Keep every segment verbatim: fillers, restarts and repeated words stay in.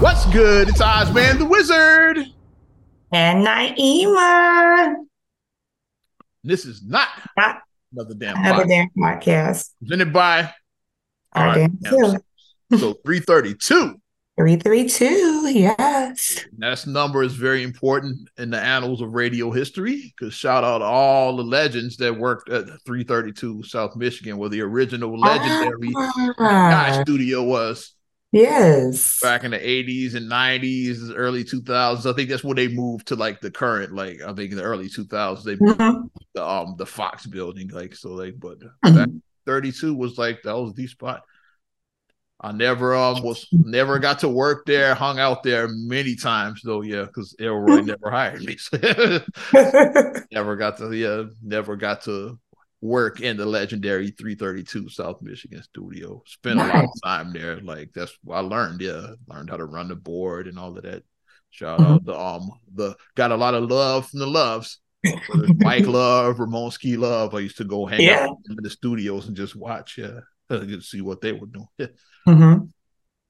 What's good? It's Ozman the Wizard. And Naima. This is not, not another damn podcast. Presented by our damn selves. So three thirty-two. three thirty-two, yes. That number is very important in the annals of radio history, because shout out all the legends that worked at three thirty-two South Michigan, where the original legendary ah. guy studio was. Yes. Back in the eighties and nineties, early two thousands. I think that's when they moved to like the current, like I think in the early two thousands, they moved mm-hmm. the, um, the Fox building. Like, so they, but mm-hmm. back thirty-two was like, that was the spot. I never um was never got to work there, hung out there many times though, yeah, because Elroy never hired me. never got to yeah, never got to work in the legendary three thirty-two South Michigan studio. Spent nice. a lot of time there. Like that's what I learned, yeah. Learned how to run the board and all of that. Shout mm-hmm. out the um the got a lot of love from the loves. Mike Love, Ramoneski Love. I used to go hang yeah. out in the studios and just watch, yeah. Good to see what they were doing. Mm-hmm.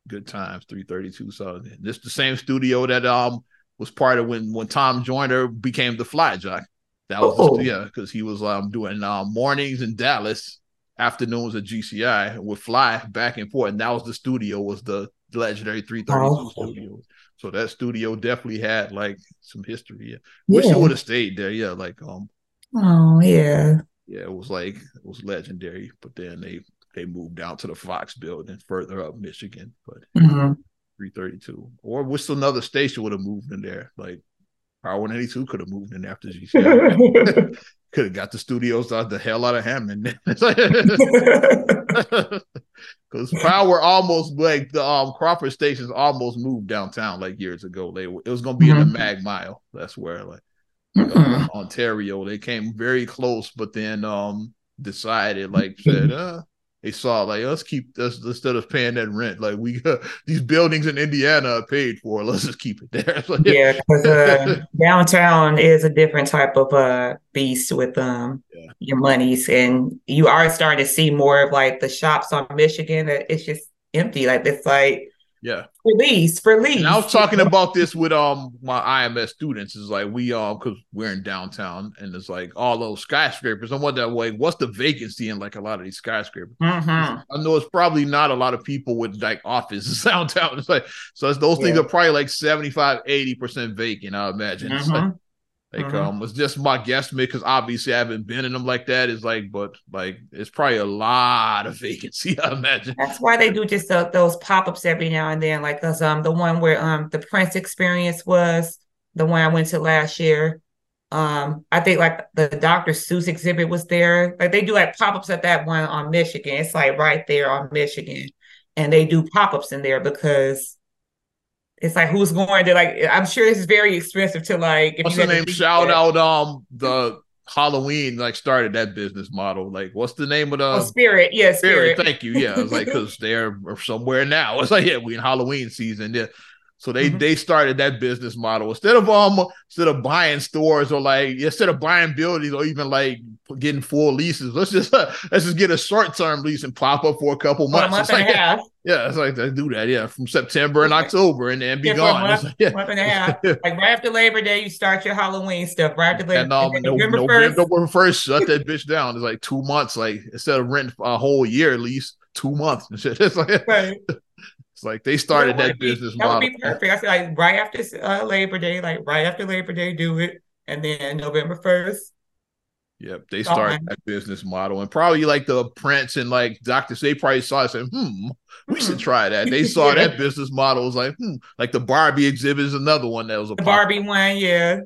Good times, three thirty-two. So this the same studio that um was part of when when Tom Joyner became the Fly Jock. That was oh. the, yeah, because he was um doing uh, mornings in Dallas, afternoons at G C I with Fly back and forth, and that was the studio was the legendary three thirty-two oh. studio. So that studio definitely had like some history. Yeah. Wish yeah. it would have stayed there. Yeah, like um. Oh yeah. Yeah, it was like it was legendary, but then they. They moved out to the Fox building further up Michigan, but mm-hmm. three thirty-two. Or what's another station would have moved in there? Like Power one eighty-two could have moved in after G C I. Could have got the studios out the hell out of Hammond. Because Power almost, like the um, Crawford stations almost moved downtown like years ago. They It was going to be mm-hmm. in the Mag Mile. That's where, like, mm-hmm. uh, Ontario, they came very close, but then um, decided, like, said, uh, They saw like let's keep this instead of paying that rent. Like we uh, these buildings in Indiana are paid for. Let's just keep it there. Like, yeah, because uh, downtown is a different type of uh, beast with um yeah. your monies, and you are starting to see more of like the shops on Michigan that it's just empty. Like it's like yeah, release, release. And I was talking about this with um my I M S students. It's like we all um, because we're in downtown and it's like all those skyscrapers. I'm wondering like what's the vacancy in like a lot of these skyscrapers. Mm-hmm. I know it's probably not a lot of people with like offices downtown. It's like so it's, those yeah. things are probably like seventy-five, eighty percent vacant. I imagine. Mm-hmm. It's like, like mm-hmm. um, it's just my guesstimate because obviously I haven't been in them like that. It's like, but like, it's probably a lot of vacancy. I imagine that's why they do just uh, those pop ups every now and then. Like, cause um, the one where um, the Prince experience was the one I went to last year. Um, I think like the Doctor Seuss exhibit was there. Like they do like pop ups at that one on Michigan. It's like right there on Michigan, and they do pop ups in there because. It's like who's going to like? I'm sure it's very expensive to like. If what's you the name? Shout that. out um the Halloween like started that business model. Like what's the name of the oh, Spirit? Yeah, Spirit. Spirit. Thank you. Yeah, it's like because they're somewhere now. It's like yeah, we in Halloween season. Yeah, so they mm-hmm. they started that business model instead of um instead of buying stores or like instead of buying buildings or even like getting full leases. Let's just uh, let's just get a short term lease and pop up for a couple months. Well, a month and like, a half. Yeah, it's like they do that, yeah, from September and October and then be yeah, gone. Month, like, yeah. month and a half. Like right after Labor Day, you start your Halloween stuff. Right after Labor Day, um, November, November, November first, shut that bitch down. It's like two months. Like instead of rent a whole year lease, two months and shit. It's like, right. It's like they started that, that be, business that model. That would be perfect. I said like right after uh, Labor Day, like right after Labor Day, do it, and then November first. Yep, they started that business model, and probably like the Prince and like Doctor They probably saw it and said, "Hmm, we should try that." They saw yeah. that business model was like, "Hmm," like the Barbie exhibit is another one that was a the Barbie one, yeah.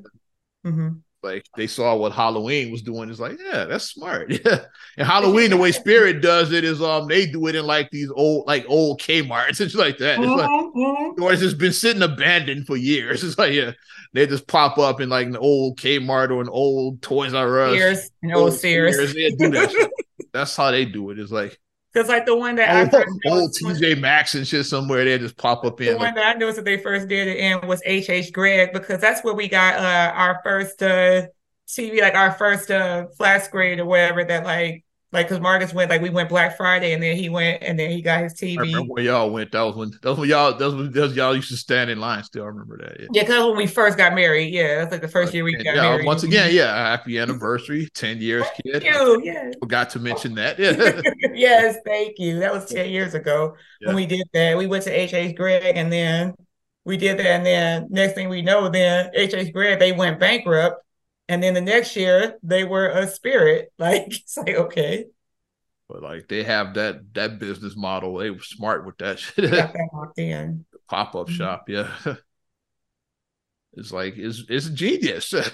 Mm-hmm. Like they saw what Halloween was doing. It's like, yeah, that's smart. Yeah, and Halloween the way Spirit does it is um they do it in like these old like old Kmart's and like that. It's like mm-hmm. or it's just been sitting abandoned for years. It's like yeah. They just pop up in like an old Kmart or an old Toys R Us. Sears, an old Sears. Sears. They do that. That's how they do it. It's like because like the one that old, I old T J Maxx and shit somewhere they just pop up the in. The one like, that I noticed that they first did it in was H H. Gregg because that's where we got uh, our first uh, T V, like our first uh, flat screen or whatever that like Like, because Marcus went, like, we went Black Friday, and then he went, and then he got his T V. I remember when y'all went. That was when, that was when y'all, that was when, that was y'all used to stand in line still. I remember that. Yeah, because yeah, that's when we first got married. Yeah, that's like the first year we got yeah, married. Once again, yeah, happy anniversary, ten years, kid. Thank you, yeah. Forgot to mention that. Yeah. Yes, thank you. That was ten years ago yeah. when we did that. We went to H H. Gregg, and then we did that, and then next thing we know, then H H. Gregg, they went bankrupt. And then the next year they were a Spirit. Like, it's like, okay. But like, they have that that business model. They were smart with that shit. Pop-up mm-hmm. shop, yeah. It's like it's it's genius. It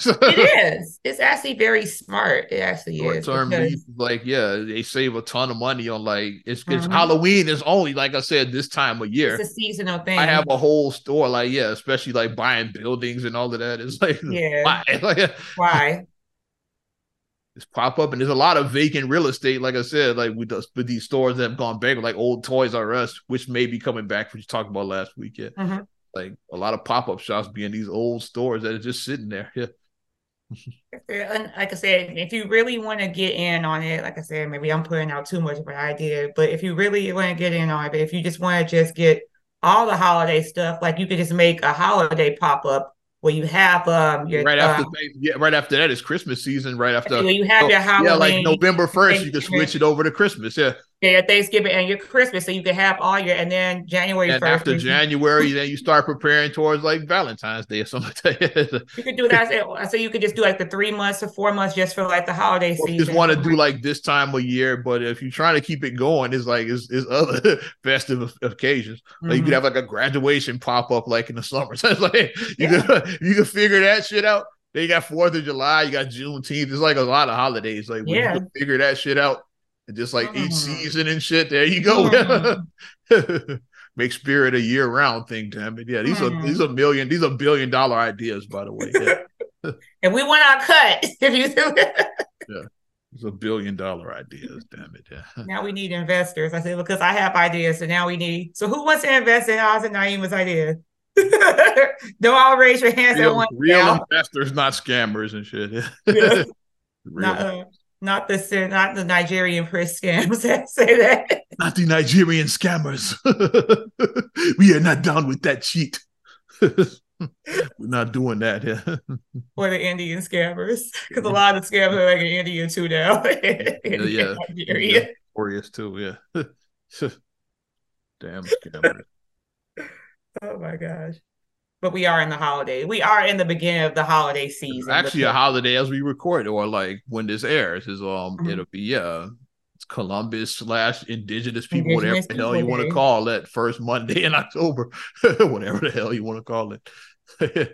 is. It's actually very smart. It actually Short is. Term because... Like, yeah, they save a ton of money on like it's, mm-hmm. it's Halloween is only, like I said, this time of year. It's a seasonal thing. I have a whole store, like, yeah, especially like buying buildings and all of that. It's like, yeah. why? Like, why? It's pop up, and there's a lot of vacant real estate. Like I said, like with, the, with these stores that have gone bankrupt, like old Toys R Us, which may be coming back, which you talked about last weekend. Mm-hmm. Like a lot of pop-up shops being these old stores that are just sitting there. Yeah. And like I said, if you really want to get in on it, like I said, maybe I'm putting out too much of an idea, but if you really want to get in on it, but if you just want to just get all the holiday stuff, like you could just make a holiday pop-up where you have um your right after um, yeah, right after that is Christmas season, right after you have so, your Halloween, yeah, like November first you can switch it over to Christmas, yeah. Yeah, Thanksgiving and your Christmas, so you can have all your, and then January first. And after January, then you start preparing towards like Valentine's Day or something like that. You could do that. So you could just do like the three months or four months just for like the holiday season. You just want to do like this time of year, but if you're trying to keep it going, it's like it's, it's other festive occasions. Like mm-hmm. you could have like a graduation pop up like in the summer. So it's like you yeah. can you can figure that shit out. Then you got fourth of July, you got Juneteenth. There's like a lot of holidays. Like when yeah. you can figure that shit out. Just like mm. each season and shit. There you go. Mm. Make Spirit a year-round thing, damn it. Yeah, these mm. are these are million, these are billion dollar ideas, by the way. Yeah. And we want our cut. If you do it. Yeah. These are billion dollar ideas, damn it. Yeah. Now we need investors. I said, because I have ideas, so now we need. So who wants to invest in ours and Naima's idea? Don't all raise your hands real, at once. Real now. Investors, not scammers and shit. Yeah. Yeah. Real not, uh, Not the not the Nigerian purse scams that say that. Not the Nigerian scammers. We are not down with that cheat. We're not doing that. Yeah. Or the Indian scammers, because a lot of the scammers are like in India too now. Yeah, yeah. Glorious too. Yeah. Damn scammers. Oh my gosh. But we are in the holiday. We are in the beginning of the holiday season. Actually, a holiday as we record, or like when this airs, is um, mm-hmm. it'll be yeah, it's Columbus slash Indigenous people, indigenous whatever the hell you want to call that first Monday in October, whatever the hell you want to call it,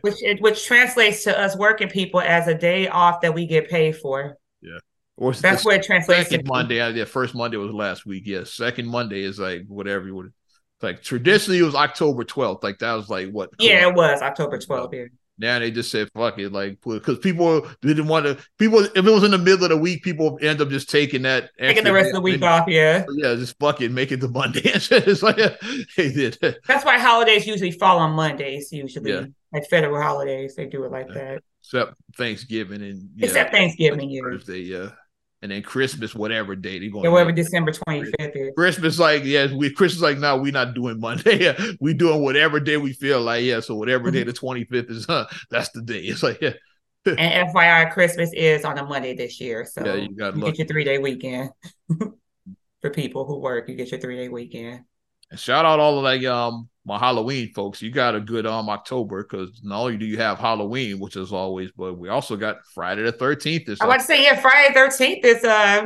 which it, which translates to us working people as a day off that we get paid for. Yeah, or that's where it translates. Second to Monday, I, yeah, first Monday was last week. Yes, yeah, second Monday is like whatever you would. Like traditionally, it was October twelfth. Like that was like what? Yeah, cool. It was October twelfth. Yeah. Now they just said fuck it, like because people didn't want to. People, if it was in the middle of the week, people end up just taking that taking the rest of the week and, off. Yeah, yeah, just fuck it, make it the Monday. It's like yeah, they did. That's why holidays usually fall on Mondays. Usually, yeah. Like federal holidays, they do it like yeah. that. Except Thanksgiving and yeah, except Thanksgiving, yeah. Thursday, yeah. And then Christmas, whatever day they going, whatever December twenty-fifth is. Christmas, like yeah, we Christmas like no, nah, we're not doing Monday. Yeah, we doing whatever day we feel like. Yeah, so whatever mm-hmm. day the twenty-fifth is, huh, that's the day. It's like yeah. And F Y I, Christmas is on a Monday this year, so yeah, you, got you get your three day weekend for people who work. You get your three day weekend. And shout out all of like um my Halloween folks. You got a good um October because not only do you have Halloween, which is always, but we also got Friday the thirteenth. I want to say yeah, Friday the thirteenth is uh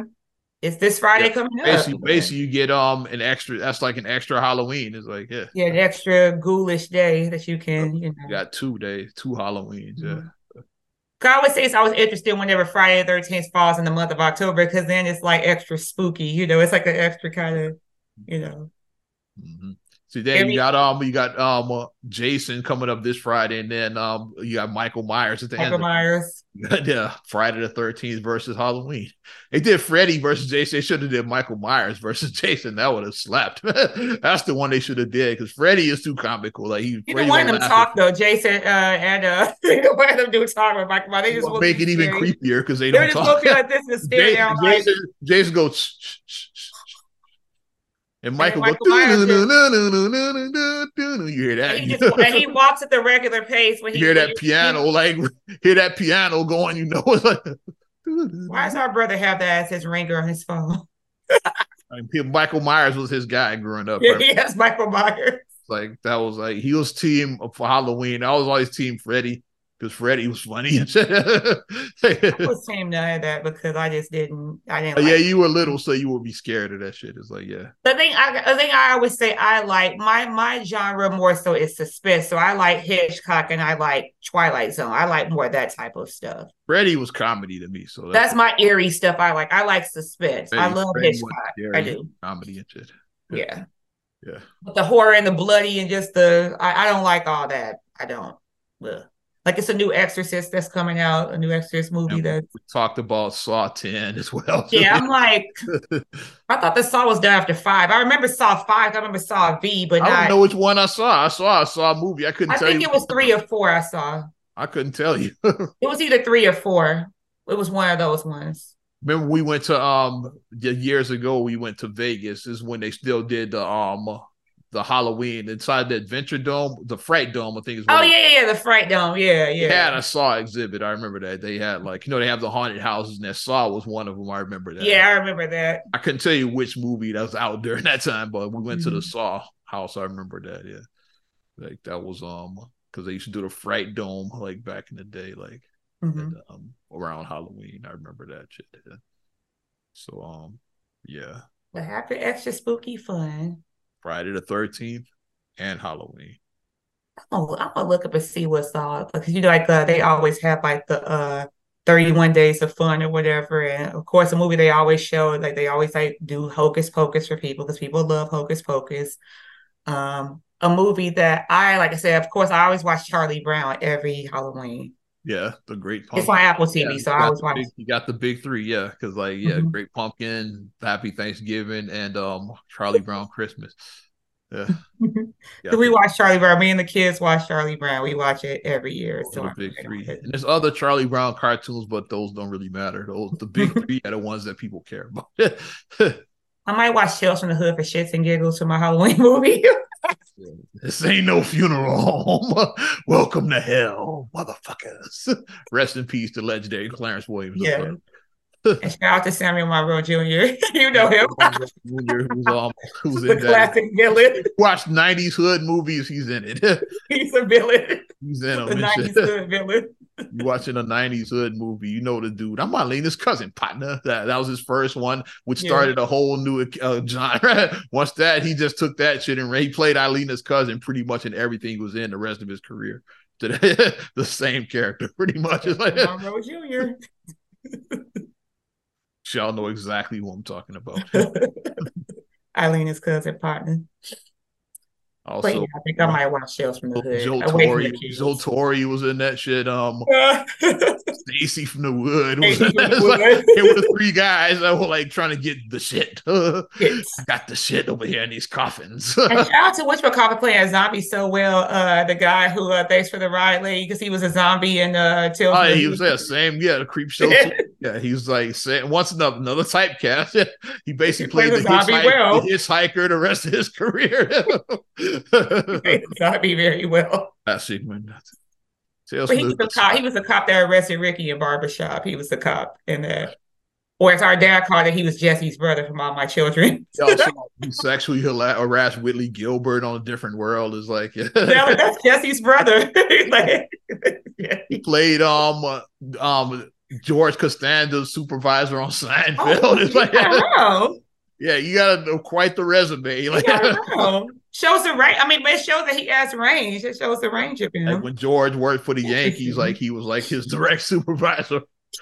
is this Friday yeah, coming basically, up. Basically, you get um an extra. That's like an extra Halloween. It's like yeah, yeah, an extra ghoulish day that you can you know. You got two days, two Halloweens. Mm-hmm. Yeah. I always say it's always interesting whenever Friday the thirteenth falls in the month of October because then it's like extra spooky. You know, it's like an extra kind of you know. Mm-hmm. So then Every- you got um you got um uh, Jason coming up this Friday, and then um you got Michael Myers at the Michael end. Myers. Yeah, Friday the thirteenth versus Halloween. They did Freddy versus Jason. They should have did Michael Myers versus Jason. That would have slapped. That's the one they should have did, because Freddy is too comical. Like he, you don't want them talk though, Jason uh, and uh, you don't want them do talk about Michael Myers. They just will make it even creepier because they don't talk. They're just going to be like this and stare down. Jason, Jason goes. And Michael, and Michael goes, doo, doo, doo, doo, doo, doo, doo. You hear that? And he, just, and he walks at the regular pace. When he you hear that piano, he, like, hear that piano going, you know. Like, doo, doo, doo. Why does our brother have that as his ringer on his phone? I mean, Michael Myers was his guy growing up. Right? Yes, Michael Myers. Like, that was like, he was team for Halloween. I was always team Freddy, because Freddy was funny. I was ashamed to hear that because I just didn't. I didn't. Like yeah, you were little, so you would be scared of that shit. It's like, yeah. The thing I, the thing I always say, I like my my genre more so is suspense. So I like Hitchcock and I like Twilight Zone. I like more of that type of stuff. Freddy was comedy to me, so that's, that's my eerie stuff. I like. I like suspense. Freddy, I love Freddy Hitchcock. I do comedy and shit. Yeah. yeah, yeah. But the horror and the bloody and just the I, I don't like all that. I don't. Ugh. Like, it's a new Exorcist that's coming out, a new Exorcist movie that we talked about Saw ten as well. Yeah, I'm like, I thought the Saw was done after five. I remember Saw five. I remember Saw five, but I don't not... know which one I saw. I saw I saw a movie. I couldn't I tell you. I think it was three or four I saw. I couldn't tell you. It was either three or four. It was one of those ones. Remember, we went to, um years ago, we went to Vegas. This is when they still did the, um... the Halloween inside the Adventure Dome, the Fright Dome, I think is. Oh yeah, yeah, yeah, the Fright Dome, yeah, yeah. They had a Saw exhibit. I remember that they had like you know they have the haunted houses, and that Saw was one of them. I remember that. Yeah, I remember that. I couldn't tell you which movie that was out during that time, but we went mm-hmm. to the Saw house. I remember that. Yeah, like that was um because they used to do the Fright Dome like back in the day, like mm-hmm. and, um, around Halloween. I remember that shit. Yeah. So um yeah, but happy extra spooky fun. Friday the thirteenth and Halloween. Oh, I'm gonna look up and see what's all because you know, like uh, they always have like the uh thirty-one days of fun or whatever, and of course, a movie they always show like they always like do Hocus Pocus for people because people love Hocus Pocus. Um, a movie that I like I said, of course, I always watch Charlie Brown every Halloween. Yeah, the Great Pumpkin. It's on Apple T V, yeah, so I always watch. Big, you got the big three, yeah, because like yeah, mm-hmm. Great Pumpkin, Happy Thanksgiving, and um Charlie Brown Christmas. Yeah. yeah. So we watch Charlie Brown. Me and the kids watch Charlie Brown. We watch it every year. So the big three. And there's other Charlie Brown cartoons, but those don't really matter. Those the big three are the ones that people care about. I might watch Tales from the Hood for shits and giggles for my Halloween movie. This ain't no funeral home. Welcome to hell, motherfuckers. Rest in peace to legendary Clarence Williams. Yeah. And shout out to Samuel Monroe Junior You know him. Junior Who's, um, who's in the classic villain. Watch nineties hood movies. He's in it. He's a villain. He's in them. The nineties hood villain. You watching a nineties hood movie, you know the dude. I'm Marlena's cousin, partner. That, that was his first one, which yeah. started a whole new uh, genre. Once that, he just took that shit and he played Eilena's cousin pretty much in everything he was in the rest of his career. The same character, pretty much. It's like Monroe Junior Y'all know exactly who I'm talking about. Eilena's cousin, partner. Also, Wait, I think I might watch Tales from the Hood. Joe Torre, Joe Torre was in that shit. Um, Stacy from the Wood was in that. Like, there were three guys that were like trying to get the shit. Yes. I got the shit over here in these coffins. And shout out to Witchmacoffin playing a zombie so well. Uh, the guy who uh, thanks for the ride, lady, because he was a zombie in uh, Tales. Oh, yeah, he was that yeah, same. Yeah, the creep show. Too. Yeah, he was like saying once another, another typecast. He basically played the, the hitchhiker, well. the hitchhiker the rest of his career. He not be very well. That's Sigmund. But he was a cop. He was a cop that arrested Ricky in Barbershop. He was the cop in that. Or as our dad called it, he was Jesse's brother from All My Children. Also, he sexually harassed Whitley Gilbert on A Different World. Is like, yeah. No, that's Jesse's brother. Like, yeah. He played um um George Costanza's supervisor on Seinfeld. Oh, it's like, know. Yeah, you got to quite the resume. Like, shows the range. I mean, but it shows that he has range. It shows the range of him. Like when George worked for the Yankees, like he was like his direct supervisor.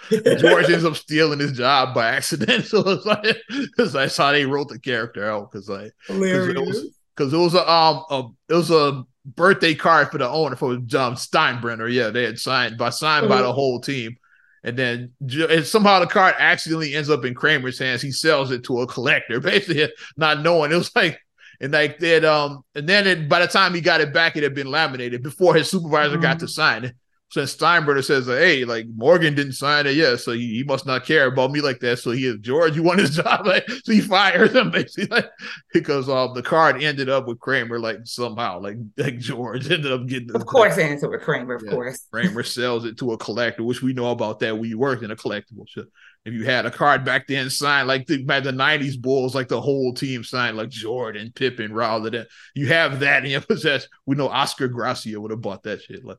George ends up stealing his job by accident. So it's like, it's like that's how they wrote the character out. Because like, it was, because it was a um a, it was a birthday card for the owner for um, Steinbrenner. Yeah, they had signed by signed mm-hmm. by the whole team, and then and somehow the card accidentally ends up in Kramer's hands. He sells it to a collector, basically not knowing. It was like. And like that, um, and then it, by the time he got it back, it had been laminated before his supervisor mm-hmm. got to sign it. So Steinbrenner says, "Hey, like Morgan didn't sign it, yeah, so he, he must not care about me like that." So he is George. You won his job, like, so he fires him basically, like, because um, the card ended up with Kramer, like somehow, like like George ended up getting. Of course, it ended up with Kramer. Of yeah. course, Kramer sells it to a collector, which we know about that. We worked in a collectible shop. If you had a card back then signed like the, by the nineties Bulls, like the whole team signed like Jordan, Pippin, rather than you have that in your possession. We know Oscar Garcia would have bought that shit. Like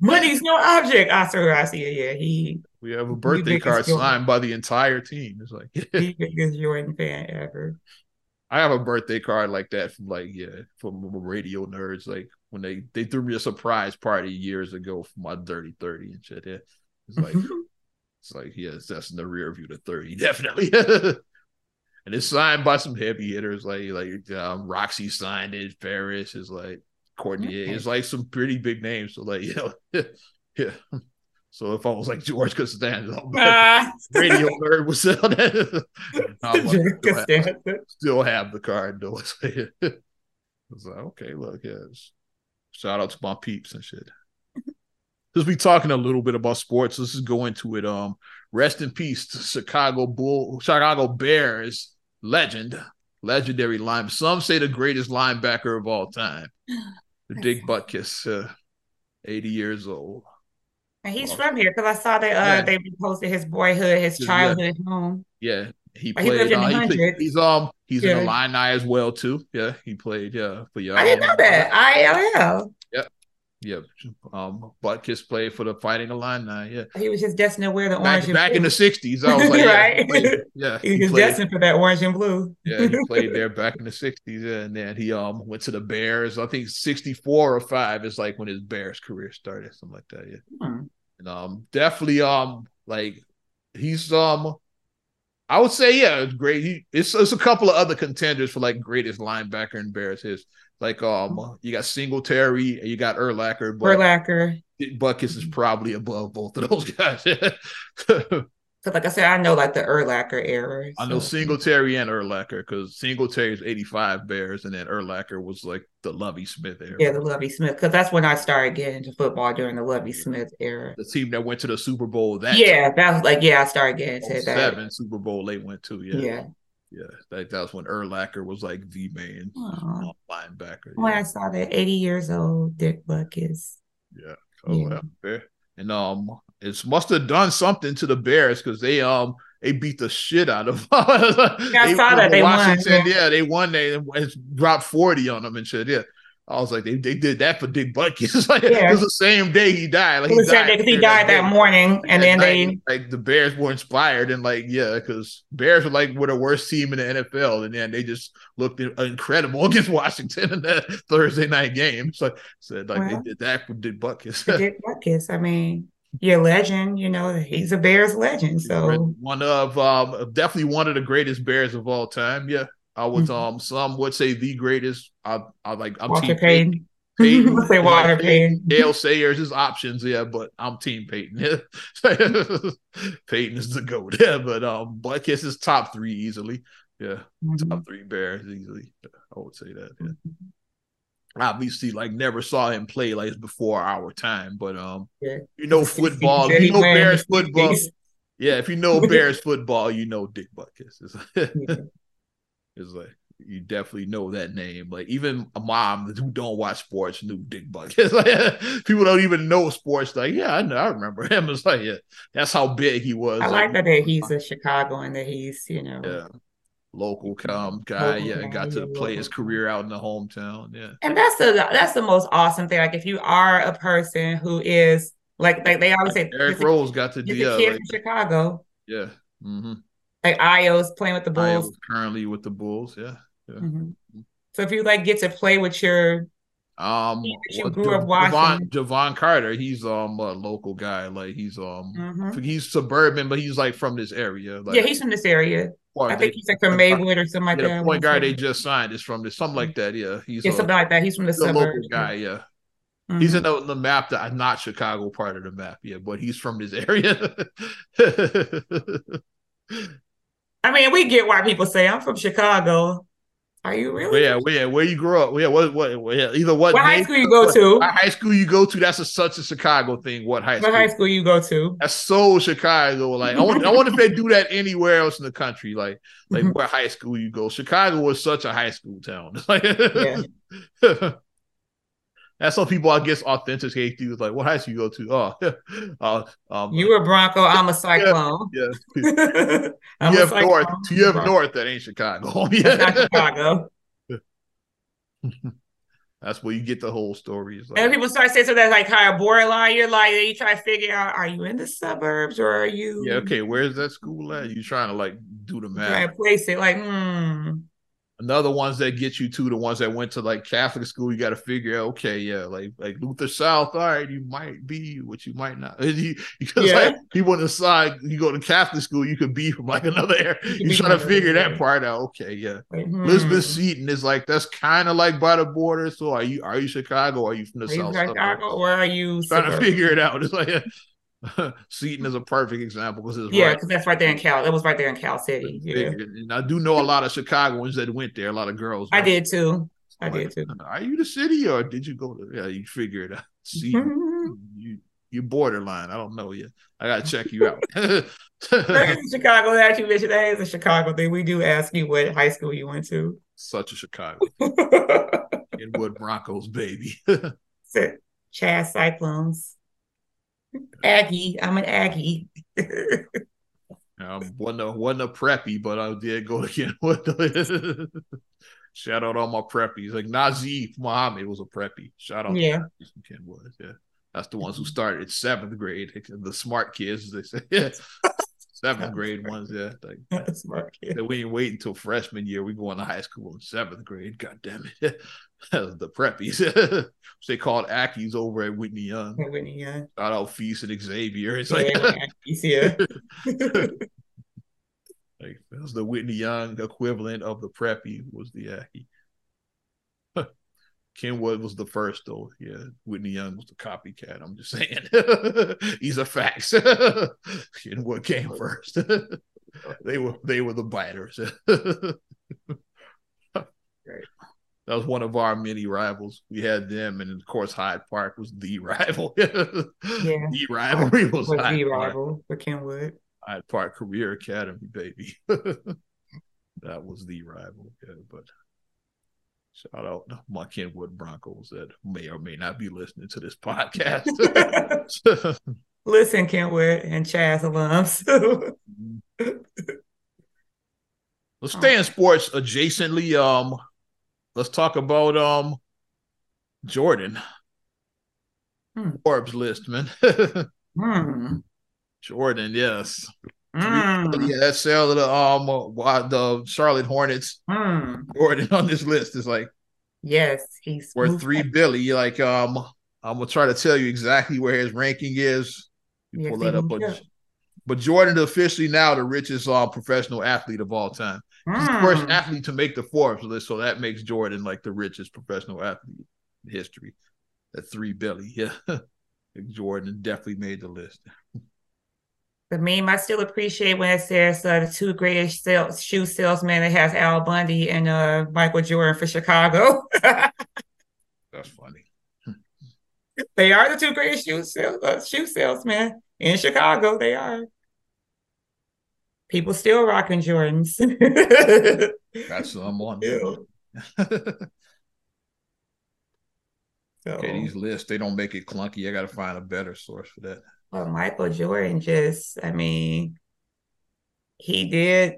money's no object, Oscar Garcia. Yeah, he. We have a birthday card signed by the entire team. It's like the biggest Jordan fan ever. I have a birthday card like that from like yeah from radio nerds. Like when they they threw me a surprise party years ago for my dirty thirty and shit. Yeah, it's like. It's like, yes, that's in the rear view to thirty, definitely. And it's signed by some heavy hitters, like like um, Roxy signed it, Ferris is like Courtney. Okay. It's like some pretty big names. So like, you know, yeah. So if I was like George Costanza, ah. Radio nerd would sell that. Still have, still have the card though. It's like, it's like okay, look, yes. Shout out to my peeps and shit. Just be talking a little bit about sports. Let's just go into it. Um, rest in peace to Chicago Bull, Chicago Bears legend, legendary linebacker. Some say the greatest linebacker of all time, the Dick Butkus, uh, eighty years old. And he's oh. from here because I saw that uh, yeah. they posted his boyhood, his childhood yeah. home. Yeah, he played. He lived in uh, the he played, he's um he's yeah. an Illini as well too. Yeah, he played. Yeah, for y'all. I didn't know that. I L L. Yep. Yep, um, Butkus played for the Fighting Illini. Yeah, he was just destined to wear the orange. Back, and back blue. In the sixties, I was like, yeah, right? he played, yeah, he was he just played. destined for that orange and blue. Yeah, he played there back in the sixties, yeah, and then he um went to the Bears. I think sixty-four or five is like when his Bears career started, something like that. Yeah, hmm. and um, definitely um, like he's um, I would say yeah, it's great. He, it's it's a couple of other contenders for like greatest linebacker in Bears history. Like um, you got Singletary and you got Urlacher. But Urlacher. Butkus is probably above both of those guys. Because like I said, I know like the Urlacher era. So. I know Singletary and Urlacher because Singletary is eighty-five Bears and then Urlacher was like the Lovey Smith era. Yeah, the Lovey Smith. Because that's when I started getting into football during the Lovey Smith era. The team that went to the Super Bowl. That yeah, time. that was like, yeah, I started getting into that. Seven Super Bowl they went to, yeah. Yeah. Yeah, that, that was when Urlacher was like the main Aww. linebacker. Yeah. When I saw that eighty years old Dick Butkus. Yeah. Oh yeah. Well. And um it must have done something to the Bears because they um they beat the shit out of yeah, I saw that they Washington. won. Yeah, they won they dropped forty on them and shit. Yeah. I was like, they they did that for Dick Butkus. Like, yeah. It was the same day he died. Like, he died, day, he died that, that morning, and, and then night, they like the Bears were inspired and like yeah, because Bears were like were the worst team in the N F L, and then they just looked incredible against Washington in that Thursday night game. So said so, like well, they did that for Dick Butkus. Dick Butkus. I mean, you're a legend. You know, he's a Bears legend. So one of um definitely one of the greatest Bears of all time. Yeah. I would mm-hmm. um some would say the greatest. I I like I'm Walter team Payton. Payton. Payton. Say Walter Payton. Dale Sayers is options, yeah, but I'm team Payton. Payton is the goat, yeah. But um, Butkus is top three easily, yeah. Mm-hmm. Top three Bears easily. I would say that. Yeah. Mm-hmm. Obviously, like never saw him play like before our time, but um, yeah. you know football, you know Bears football, yeah. If you know Bears football, you know Dick Butkus. Yeah. It's like you definitely know that name. Like even a mom who don't watch sports knew Dick Butkus. Like, people don't even know sports. Like yeah, I know. I remember him. It's like yeah, that's how big he was. I like, like that he's a Chicagoan. That he's you know yeah local com guy. Local yeah, guy, got to play his career out in the hometown. Yeah, and that's the that's the most awesome thing. Like if you are a person who is like like they always say, Eric Rose got to do kid like, from Chicago. Yeah. Mm-hmm. Like Io's playing with the Bulls. Io's currently with the Bulls, yeah. yeah. Mm-hmm. So if you like get to play with your um, team that you well, grew up watching, Javon Carter, he's um a local guy. Like he's um mm-hmm. he's suburban, but he's like from this area. Like, yeah, he's from this area. Clark. I think he's like from Maywood or something like yeah, that. The point guard they just signed is from this, something like that. Yeah, he's yeah, a, something like that. He's from the he's suburbs. A local guy. Yeah, mm-hmm. he's in the, the map that I'm not Chicago part of the map. Yeah, but he's from this area. I mean, we get why people say I'm from Chicago. Are you really? Yeah, yeah. Where you grew up? Yeah, what? What? what yeah, either what? What high school you go to? What high school you go to? That's a, such a Chicago thing. What high school? What high school you go to? That's so Chicago. Like I wonder, I wonder if they do that anywhere else in the country. Like, like what high school you go? Chicago was such a high school town. yeah. That's how people, I guess, authenticate you. It's like, what high school you go to? Oh, uh, um, you were Bronco. I'm a Cyclone. Yeah, yeah. I'm you a have cyclone. North. You have North. That ain't Chicago. Yeah. That's not Chicago. That's where you get the whole story. Like, and people start saying something like how a borderline. You're like, you try to figure out, are you in the suburbs or are you? Yeah. Okay. Where's that school at? You trying to like do the math? Trying to place it. Like, hmm. Another ones that get you to the ones that went to like Catholic school, you got to figure out, okay, yeah, like like Luther South, all right, you might be what you might not. You, because yeah. like people on the side, you go to Catholic school, you could be from like another area. You try to figure that part out. Okay, yeah. Mm-hmm. Elizabeth Seton is like that's kind of like by the border. So are you are you Chicago? Are you from the are South? Chicago, or are you trying to figure it out? It's like Seton is a perfect example because it's yeah, because right. that's right there in Cal. It was right there in Cal City. Yeah. And I do know a lot of Chicagoans that went there. A lot of girls. Right? I did too. I like, did too. Are you the city or did you go to? Yeah, you figure it out. See, you you borderline. I don't know yet. I gotta check you out. Chicago that you mentioned that is a Chicago thing. We do ask you what high school you went to. Such a Chicago. Inwood Broncos, baby. Chaz Cyclones. Aggie, I'm an Aggie. um, wasn't a, wasn't a preppy, but I did go again. Shout out all my preppies, like Nazif Muhammad was a preppy. Shout out, yeah, Kenwood, yeah, that's the ones who started in seventh grade. The smart kids, as they say, yeah. seventh grade ones, yeah, like, smart kids. We ain't waiting until freshman year. We going to high school in seventh grade. God damn it. The preppies, which they called Ackies over at Whitney Young. Whitney Young. Shout out Feast and Xavier. It's yeah, like, Ackies, yeah. Like that was the Whitney Young equivalent of the preppy was the Ackie. Kenwood was the first though. Yeah, Whitney Young was the copycat. I'm just saying, these are facts. Kenwood came first. they were they were the biters. Great. That was one of our many rivals. We had them, and of course, Hyde Park was the rival. yeah, the rivalry was, was Hyde the Park. Rival for Kenwood. Hyde Park Career Academy, baby. That was the rival. Yeah, but shout out my Kenwood Broncos that may or may not be listening to this podcast. Listen, Kenwood and Chaz alums. Let's stay in sports adjacently. Um. Let's talk about um Jordan. Hmm. Forbes list, man. hmm. Jordan, yes. Mm. Yeah, that sale of the um the Charlotte Hornets. Hmm. Jordan on this list is like yes, he's worth three up. Billy. Like um, I'm gonna try to tell you exactly where his ranking is. You yes, pull that up, but, but Jordan is officially now the richest uh, professional athlete of all time. He's the first athlete to make the Forbes list, so that makes Jordan like the richest professional athlete in history. At three billion, yeah. Jordan definitely made the list. The meme I still appreciate when it says uh, the two greatest sales, shoe salesmen. It has Al Bundy and uh, Michael Jordan for Chicago. That's funny. They are the two greatest shoe sales, uh, shoe salesmen in Chicago. They are. People still rocking Jordans. That's what I'm on. Okay, these lists, they don't make it clunky. I got to find a better source for that. Well, Michael Jordan just, I mean, he did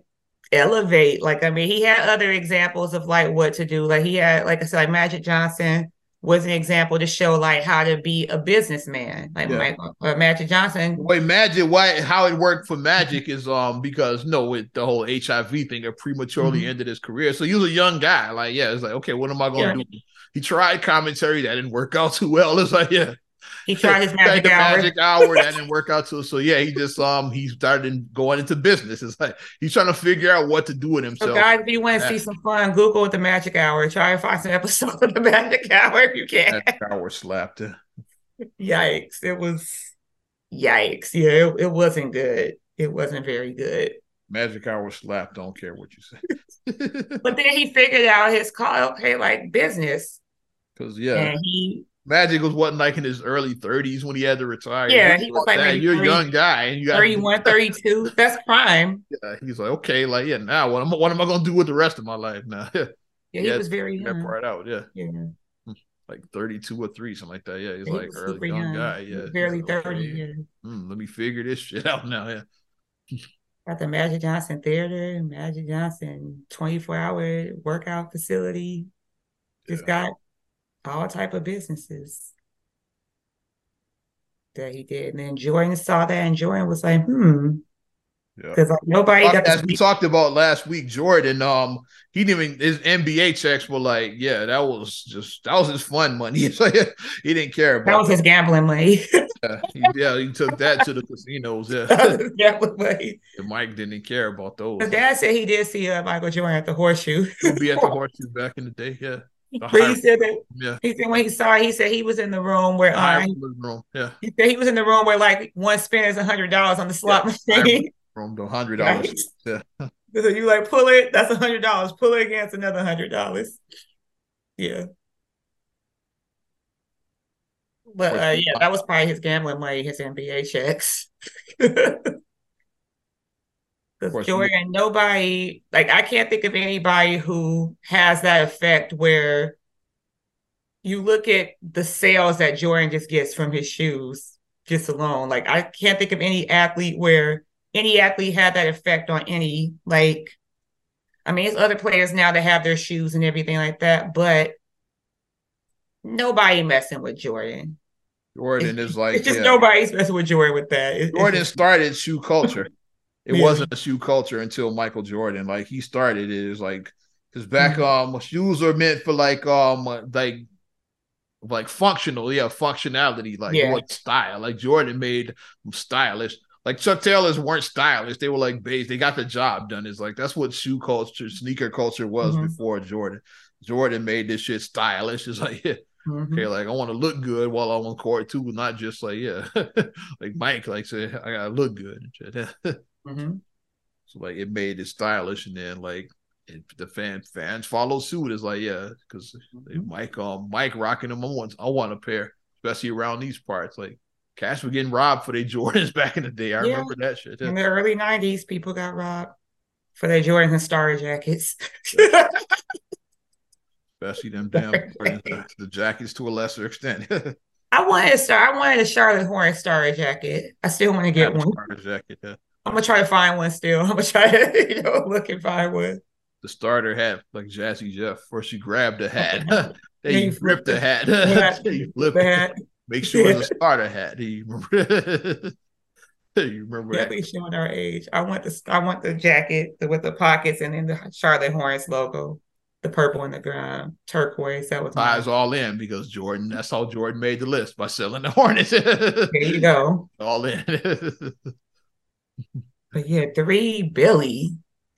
elevate. Like, I mean, he had other examples of, like, what to do. Like, he had, like I said, like Magic Johnson was an example to show, like, how to be a businessman. Like, yeah. Michael, uh, Magic Johnson. Wait, Magic, why, how it worked for Magic is um because, no, with the whole H I V thing, it prematurely mm-hmm. ended his career. So he was a young guy. Like, yeah, it's like, okay, what am I going to yeah. do? He tried commentary. That didn't work out too well. It's like, yeah, He tried his magic, tried hour. magic hour. That didn't work out. So, so yeah, he just um he started going into business. It's like he's trying to figure out what to do with himself. So guys, if you want to see some fun, Google with the magic hour. Try and find some episode of the magic hour if you can. Magic hour slapped it. Yikes! It was yikes. Yeah, it, it wasn't good. It wasn't very good. Magic hour slap, don't care what you say. But then he figured out his call, okay, like business. Because, yeah, and he, Magic was what, like in his early thirties when he had to retire. Yeah, he was like, like you're a young guy. And you got thirty-one, thirty-two, that's prime. Yeah, he's like, okay, like, yeah, now what am, what am I going to do with the rest of my life now? yeah, he, he was very young. That part out, yeah. yeah. Like thirty-two or three, something like that. Yeah, he's he like was early young, young guy. Yeah, barely like, thirty. Okay, yeah. mm, let me figure this shit out now, yeah. At the Magic Johnson Theater, Magic Johnson twenty-four hour workout facility. Just yeah. got all type of businesses that he did. And then Jordan saw that, and Jordan was like, hmm. Because yeah. like, nobody got As to we talked about last week, Jordan, um, he didn't even, his N B A checks were like, yeah, that was just, that was his fun money. He didn't care about That was that. his gambling money. yeah, he, yeah, he took that to the casinos. Yeah. That was gambling money. And Mike didn't care about those. His dad said he did see uh, Michael Jordan at the Horseshoe. He'll be at the Horseshoe back in the day, yeah. But he said that yeah. he said when he saw it, he said he was in the room where uh, the room. Yeah. He said he was in the room where like one spin is a hundred dollars on the slot yeah. machine. From the hundred dollars, right. yeah. So you like pull it. That's a hundred dollars. Pull it against another hundred dollars. Yeah, but uh, yeah, that was probably his gambling money, his N B A checks. Because Jordan, nobody like I can't think of anybody who has that effect where you look at the sales that Jordan just gets from his shoes just alone. Like I can't think of any athlete where. Any athlete had that effect on any, like, I mean, it's other players now that have their shoes and everything like that, but nobody messing with Jordan. Jordan it's, is like, it's just yeah. nobody's messing with Jordan with that. It, Jordan just, started shoe culture. It yeah. wasn't a shoe culture until Michael Jordan. Like, he started it. It was like, because back, mm-hmm. um, shoes are meant for like, um, like, like functional, yeah, functionality, like yeah. what style. Like, Jordan made them stylish. Like Chuck Taylors weren't stylish. They were like beige. They got the job done. It's like that's what shoe culture, sneaker culture was mm-hmm. before Jordan. Jordan made this shit stylish. It's like, yeah. mm-hmm. okay, like I want to look good while I'm on court too, not just like, yeah, like Mike, like said, I gotta look good. mm-hmm. So like it made it stylish, and then like it, the fan fans follow suit. It's like, yeah, because mm-hmm. Mike, um, Mike rocking them once. I want a pair, especially around these parts, like. Cats were getting robbed for their Jordans back in the day. I yeah. remember that shit. Yeah. In the early nineties, people got robbed for their Jordans and Starry Jackets. Especially them damn the jackets to a lesser extent. I wanted a I wanted a Charlotte Hornets Starry Jacket. I still want to get one. Jacket, yeah. I'm gonna try to find one still. I'm gonna try to you know look and find one. The starter hat, like Jazzy Jeff, where she grabbed the hat. Then, then you flipped the hat. Yeah. Then you flipped the hat. Make sure it's a starter hat. Do you remember? Do you remember yeah, that? We're showing our age. I want the I want the jacket with the pockets and then the Charlotte Hornets logo, the purple and the grime, turquoise. That was ties all in because Jordan. That's how Jordan made the list by selling the Hornets. There you go. All in. But yeah, three Billy.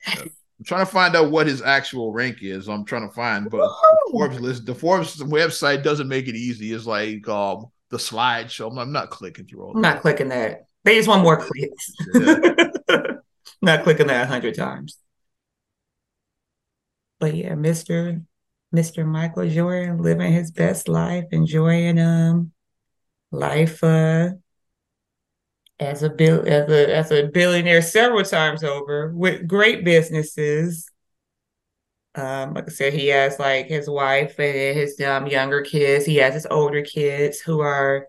Yeah. I'm trying to find out what his actual rank is. I'm trying to find, but the Forbes list, the Forbes website doesn't make it easy. It's like um the slideshow. I'm, I'm not clicking through all. I'm not clicking that. They just want more clicks. Yeah. Not clicking that a hundred times. But yeah, Mister Mister Michael Jordan living his best life, enjoying um life uh, As a bill, as a as a billionaire, several times over with great businesses. Um, like I said, he has like his wife and his um, younger kids. He has his older kids who are.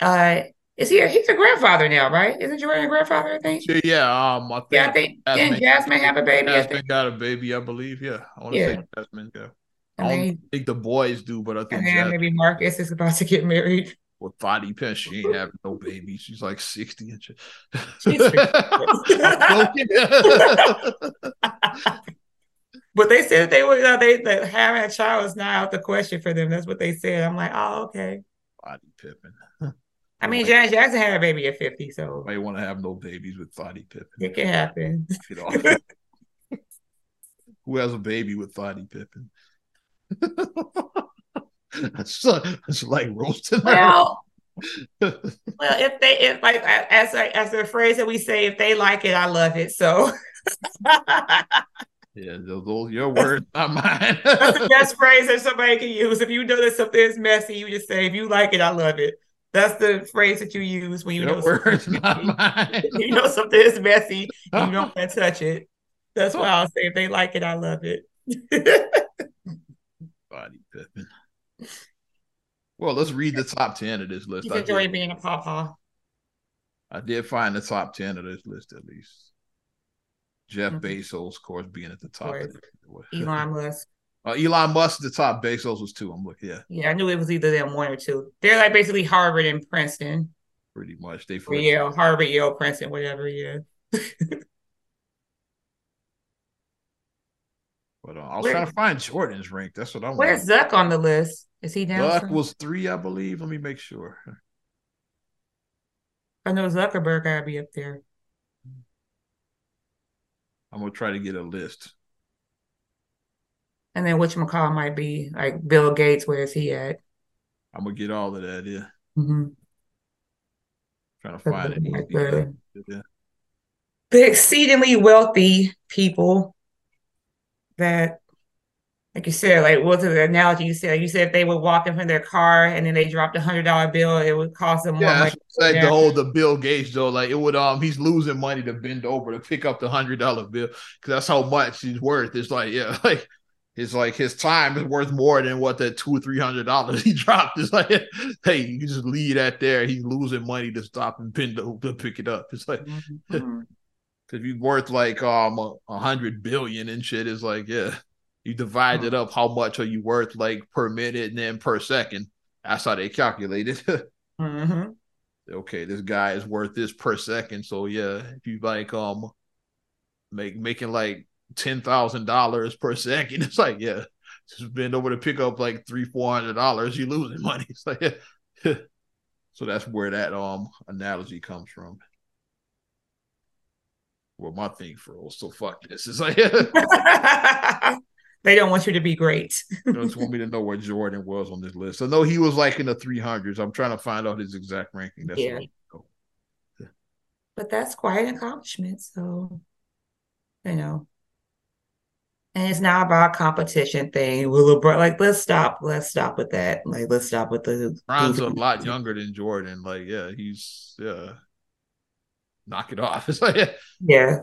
Uh, is he? A, he's a grandfather now, right? Isn't Jordan a grandfather? I think. Yeah, yeah. Um, I think. Yeah, I think. Jasmine, didn't Jasmine have a baby? Jasmine I think. got a baby, I believe. Yeah, I want to yeah. say Jasmine. Yeah. I, I mean, don't think the boys do, but I think. And then Jasmine. Maybe Marcus is about to get married. With body Pence, she ain't having no baby. She's like sixty and shit. But they said they were you know, they that having a child is not out the question for them. That's what they said. I'm like, oh, okay. Scottie Pippen. I mean, Janet Jackson had a baby at fifty, so I want to have no babies with Scottie Pippen. It can happen. You know, who has a baby with Scottie Pippen? That's, that's like roasting. Well, well, if they, if like as a, as a phrase that we say, if they like it, I love it. So. Yeah, those your words, not mine. That's the best phrase that somebody can use. If you know that something is messy, you just say, "If you like it, I love it." That's the phrase that you use when you your know words, not mine. You know something is messy, and you don't want to touch it. That's why I'll say, "If they like it, I love it." Body Pippin. Well, let's read the top ten of this list. You enjoy being a pawpaw. I did find the top ten of this list, at least. Jeff mm-hmm. Bezos, of course, being at the top. Of the, Elon Musk. Uh, Elon Musk, the top. Bezos was two. I'm like, yeah. Yeah, I knew it was either them one or two. They're like basically Harvard and Princeton. Pretty much. They for Yale, Harvard, Yale, Princeton, whatever, yeah. But uh, I was Where, trying to find Jordan's rank. That's what I'm Where's Zuck on the list? Is he down? Zuck was three, I believe. Let me make sure. I know Zuckerberg gotta be up there. I'm gonna try to get a list. And then whatchamacallit might be like Bill Gates, where is he at? I'm gonna get all of that, yeah. Mm-hmm. Trying to find it. Like the, yeah. the exceedingly wealthy people that, like you said, like what's the analogy you said? You said if they would walk in from their car and then they dropped a hundred dollar bill, it would cost them yeah, more money. Like the whole the Bill Gates though, like it would um he's losing money to bend over to pick up the hundred dollar bill because that's how much he's worth. It's like yeah, like it's like his time is worth more than what that two or three hundred dollars he dropped. It's like hey, you just leave that there. He's losing money to stop and bend over to pick it up. It's like because mm-hmm. you're worth like um a hundred billion and shit. It's like yeah. You divide it up how much are you worth like per minute and then per second. That's how they calculate it. mm-hmm. Okay, this guy is worth this per second. So yeah, if you like um make making like ten thousand dollars per second, it's like yeah, just bend over to pick up like three four hundred dollars. You're losing money. It's like yeah. So that's where that um analogy comes from. Well, my thing froze. So fuck this. It's like. Yeah. They don't want you to be great. They just want me to know where Jordan was on this list. I know he was like in the three hundreds. I'm trying to find out his exact ranking. That's yeah. yeah. But that's quite an accomplishment. So, you know. And it's not about a competition thing. We'll, like, let's stop. Let's stop with that. Like, let's stop with the... Brian's a lot younger than Jordan. Like, yeah, he's... yeah. Knock it off. It's like, yeah. Yeah.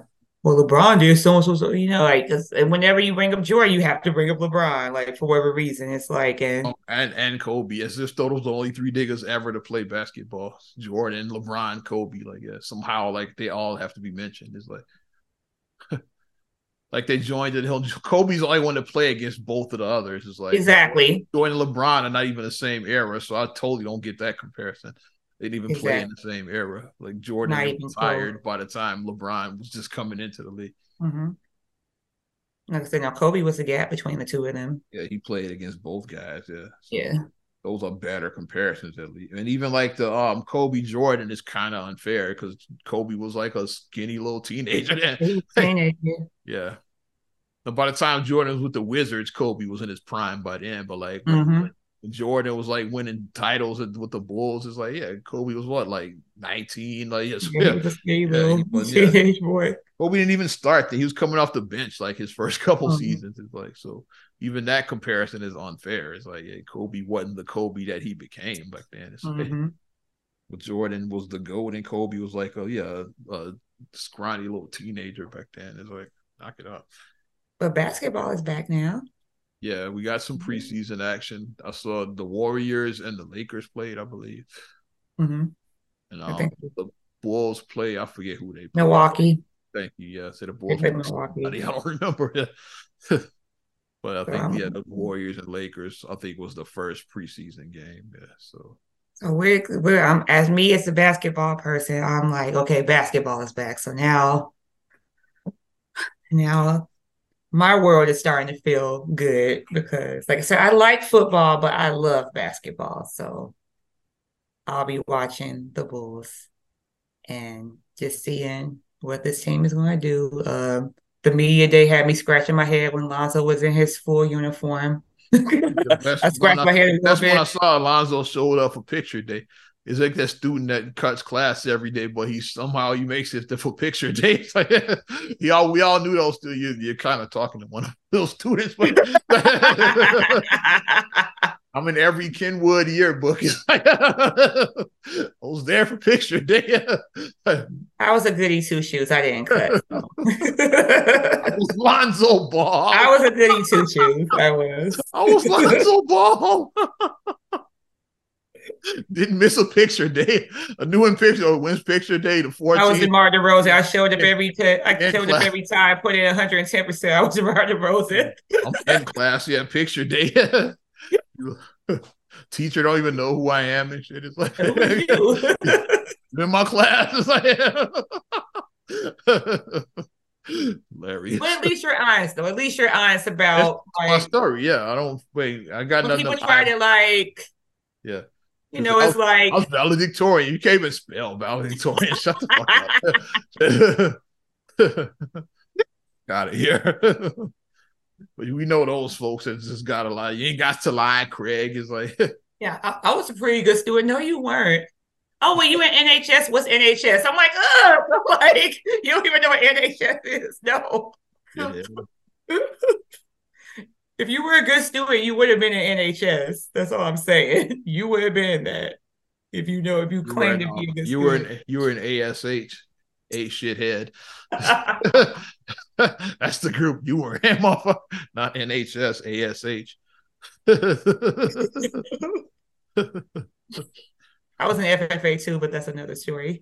Well, LeBron did so and so, so, you know, like, because whenever you bring up Jordan, you have to bring up LeBron, like, for whatever reason. It's like, and... Oh, and, and Kobe. As if those are the only three niggas ever to play basketball. Jordan, LeBron, Kobe, like, yeah, somehow, like, they all have to be mentioned. It's like... like, they joined it. He'll, Kobe's the only one to play against both of the others. It's like... Exactly. Jordan and LeBron are not even the same era, so I totally don't get that comparison. They didn't even exactly. play in the same era. Like Jordan was tired by the time LeBron was just coming into the league. Mm-hmm. Like I said, now Kobe was the gap between the two of them. Yeah, he played against both guys. Yeah, so yeah. Those are better comparisons at least. And even like the um Kobe Jordan is kind of unfair because Kobe was like a skinny little teenager. Then. Teenager. Yeah. And by the time Jordan was with the Wizards, Kobe was in his prime by then. But like. Mm-hmm. like Jordan was like winning titles with the Bulls. It's like, yeah, Kobe was what, like nineteen? Like, yeah, so yeah, yeah, he was, yeah. boy. But we didn't even start that. He was coming off the bench like his first couple mm-hmm. seasons. It's like, so even that comparison is unfair. It's like, yeah, Kobe wasn't the Kobe that he became back then. It's mm-hmm. like, but Jordan was the GOAT, and Kobe was like, oh, yeah, a scrawny little teenager back then. It's like, knock it off. But basketball is back now. Yeah, we got some preseason action. I saw the Warriors and the Lakers played, I believe. Mm-hmm. And um, I think the Bulls play. I forget who they play. Milwaukee. Thank you. Yeah, I said the Bulls. Milwaukee. I don't remember. But I think, um, yeah, the Warriors and Lakers, I think, was the first preseason game. Yeah, so. So we're, we're um, as me as a basketball person, I'm like, okay, basketball is back. So now, now. My world is starting to feel good because, like I said, I like football, but I love basketball. So I'll be watching the Bulls and just seeing what this team is going to do. Uh, the media day had me scratching my head when Lonzo was in his full uniform. I scratched my head. That's when I saw Lonzo showed up for picture day. It's like that student that cuts class every day, but he somehow he makes it for picture day. Like, he all, we all knew those students. You, you're kind of talking to one of those students. But I'm in every Kenwood yearbook. I was there for picture day. I was a goody two-shoes. I didn't cut. So. I was Lonzo Ball. I was a goody two-shoes. I was. I was Lonzo Ball. Didn't miss a picture day. A new one picture. Oh, when's picture day? The fourteenth. I was DeMar DeRozan. I showed up every time. I showed up every time. Put in one hundred ten percent. I was DeMar DeRozan. I'm in class. Yeah, picture day. Teacher don't even know who I am and shit. It's like who you? In my class. It's like Larry. But at least you're honest, though. At least you're honest about like, my story. Yeah, I don't wait. I got nothing. People try to like. Yeah. You know, it's I was, like I was valedictorian. You can't even spell valedictorian. Shut the fuck up. Got it here. But we know those folks that just gotta lie. You ain't got to lie, Craig. It's like yeah, I, I was a pretty good student. No, you weren't. Oh, well, you in N H S? What's N H S? I'm like, ugh, I'm like you don't even know what N H S is. No. Yeah. If you were a good student, you would have been in N H S. That's all I'm saying. You would have been in that. If you know, if you, you claimed to be a good you student. Were an, you were an A S H, a shithead. That's the group you were in, motherfucker. Not N H S, A S H. I was in F F A too, but that's another story.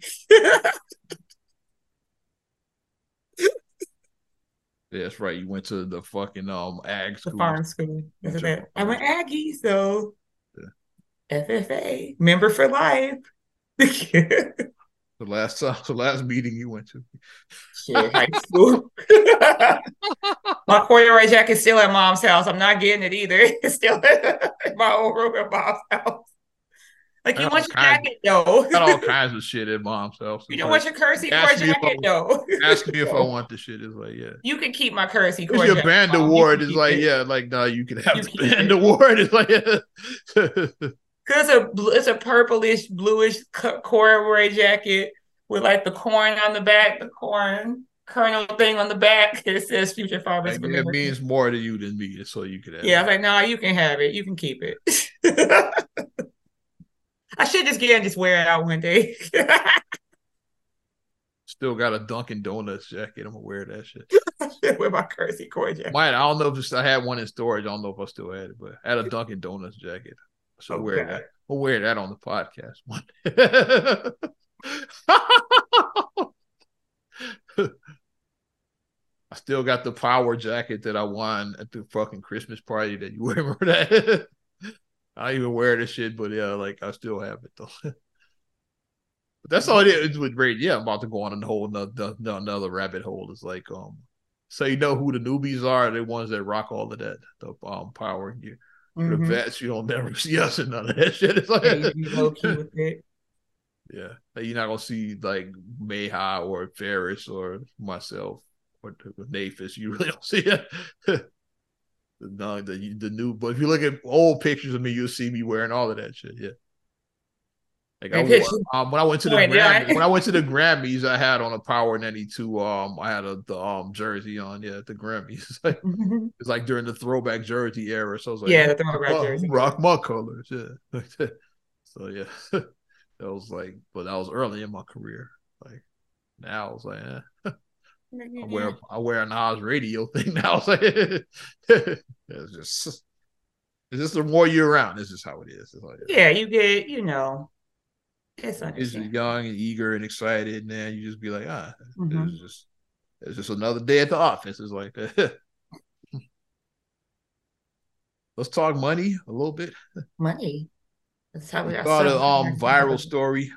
That's right. You went to the fucking um ag school. The farm school. I went Aggie, so yeah. F F A member for life. the last time, the last meeting you went to. Shit, high school. My corduroy jacket's still at mom's house. I'm not getting it either. It's still in my old room at mom's house. Like you want your jacket of, though. Got all kinds of shit at mom's house. You don't like, want your currency core jacket I, though. Ask me if I want the shit. It's like yeah. You can keep my currency core jacket. Your band award is like it. Yeah, like no, nah, you can have you the band it. Award. It's like yeah. Cause a it's a purplish bluish corduroy jacket with like the corn on the back, the corn kernel thing on the back. It says Future Farmers. Like, it means more to you than me, so you can. Have yeah, it. I was like no, nah, you can have it. You can keep it. I should just get it and just wear it out one day. Still got a Dunkin' Donuts jacket. I'm gonna wear that shit. I should wear my currency coin jacket. Mine, I don't know if it's, I had one in storage. I don't know if I still had it, but I had a Dunkin' Donuts jacket. So okay. Wear that. We'll wear that on the podcast one day. I still got the power jacket that I won at the fucking Christmas party that you remember that. I don't even wear this shit, but yeah, like I still have it though. But that's all it is with Brady. Yeah, I'm about to go on a whole another, another rabbit hole. It's like um, so you know who the newbies are? They're the ones that rock all of that, the um power in you. Mm-hmm. The vets, you don't never see us in none of that shit. It's like yeah, you low key with it. Yeah, like, you're not gonna see like Mayha or Ferris or myself or Nafis. You really don't see it. No, the, the new, but if you look at old pictures of me, you'll see me wearing all of that shit. Yeah, like I wore, um, when I went to the oh, Grammys, when I went to the Grammys, I had on a Power ninety-two. Um, I had a the, um jersey on. Yeah, at the Grammys. Like, it's like during the throwback jersey era. So I was like, yeah, the throwback oh, jersey. Rock my colors. Yeah. So yeah, that was like, but that was early in my career. Like now, I was like. Eh. I wear I wear an Oz radio thing now. It's, like, it's just it's just the more year round. This is how it is. It's like, yeah, you get you know, it's understandable. You're young and eager and excited, and then you just be like, ah, mm-hmm. it's just it's just another day at the office. It's like, let's talk money a little bit. Money. That's how we got a um viral story.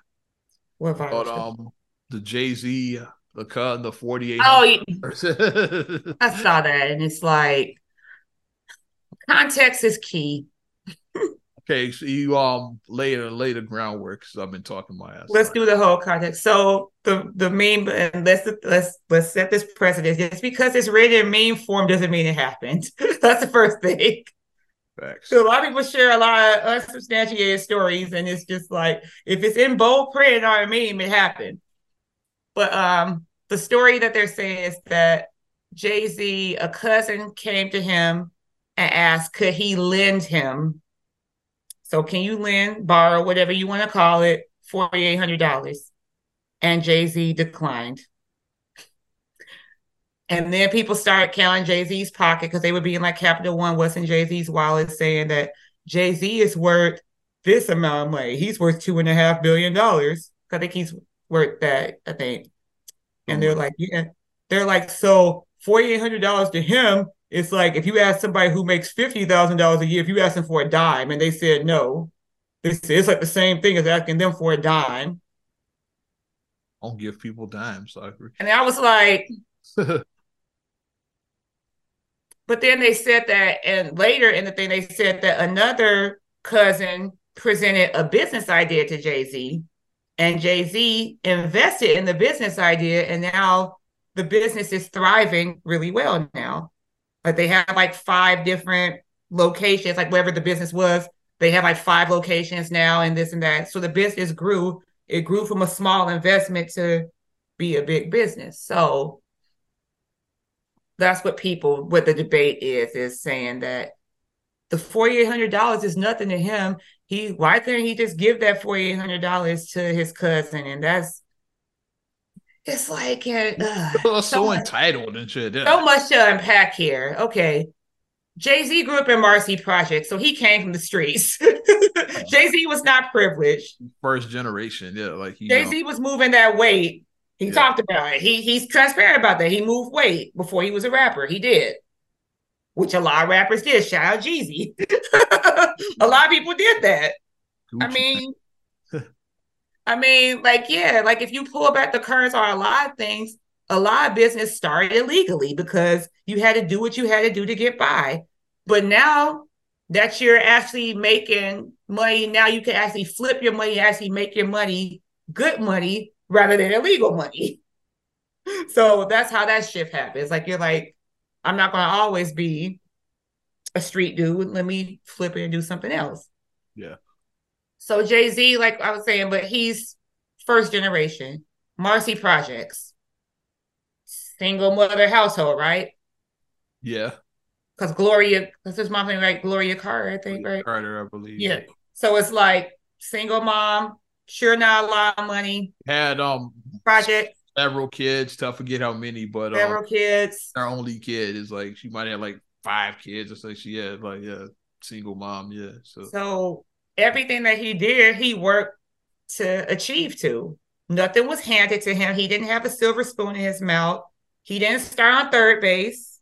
What viral story? Um, the Jay-Z. The cut, the forty-eight. Oh, yeah. I saw that, and it's like context is key. Okay, so you um lay the lay the groundwork because I've been talking my ass. Let's do the whole context. So the the main and let's let's let's set this precedent. Just because it's written in main form doesn't mean it happened. That's the first thing. Facts. So a lot of people share a lot of unsubstantiated stories, and it's just like if it's in bold print or in meme, it happened. But um, the story that they're saying is that Jay-Z, a cousin, came to him and asked, could he lend him? So can you lend, borrow, whatever you want to call it, four thousand eight hundred dollars? And Jay-Z declined. And then people started counting Jay-Z's pocket because they were being like Capital One, what's in Jay-Z's wallet, saying that Jay-Z is worth this amount of money. He's worth two and a half billion dollars. I think he's worth that, I think. And they're like, yeah. They're like, so four thousand eight hundred dollars to him, it's like if you ask somebody who makes fifty thousand dollars a year, if you ask them for a dime and they said no, it's, it's like the same thing as asking them for a dime. I don't give people dimes. So I agree. And I was like, but then they said that, and later in the thing, they said that another cousin presented a business idea to Jay-Z, and Jay-Z invested in the business idea, and now the business is thriving really well now. Like they have like five different locations, like wherever the business was, they have like five locations now and this and that. So the business grew. It grew from a small investment to be a big business. So that's what people, what the debate is, is saying that the four thousand eight hundred dollars is nothing to him. He, why couldn't he just give that four thousand eight hundred dollars to his cousin? And that's, it's like uh, so, so much, entitled and shit. Yeah. So much to unpack here. Okay, Jay-Z grew up in Marcy Project, so he came from the streets. uh, Jay-Z was not privileged. First generation, yeah. Like Jay-Z was moving that weight. He yeah. talked about it. He he's transparent about that. He moved weight before he was a rapper. He did, which a lot of rappers did. Shout out Jeezy. A lot of people did that. Gucci. I mean. I mean, like, yeah, like if you pull back the curtains on a lot of things, a lot of business started illegally because you had to do what you had to do to get by. But now that you're actually making money, now you can actually flip your money, actually make your money good money rather than illegal money. So that's how that shift happens. Like you're like, I'm not going to always be a street dude. Let me flip it and do something else. Yeah. So Jay-Z, like I was saying, but he's first generation, Marcy Projects, single mother household, right? Yeah. Because Gloria, that's his mom's name, right? Gloria Carter, I think, right? Carter, I believe. Yeah. So it's like single mom, sure not a lot of money. Had um project several kids, tough to forget how many, but several um, kids. Her only kid is like she might have like five kids or something. She had like yeah, single mom, yeah. So. So everything that he did, he worked to achieve to. Nothing was handed to him. He didn't have a silver spoon in his mouth. He didn't start on third base.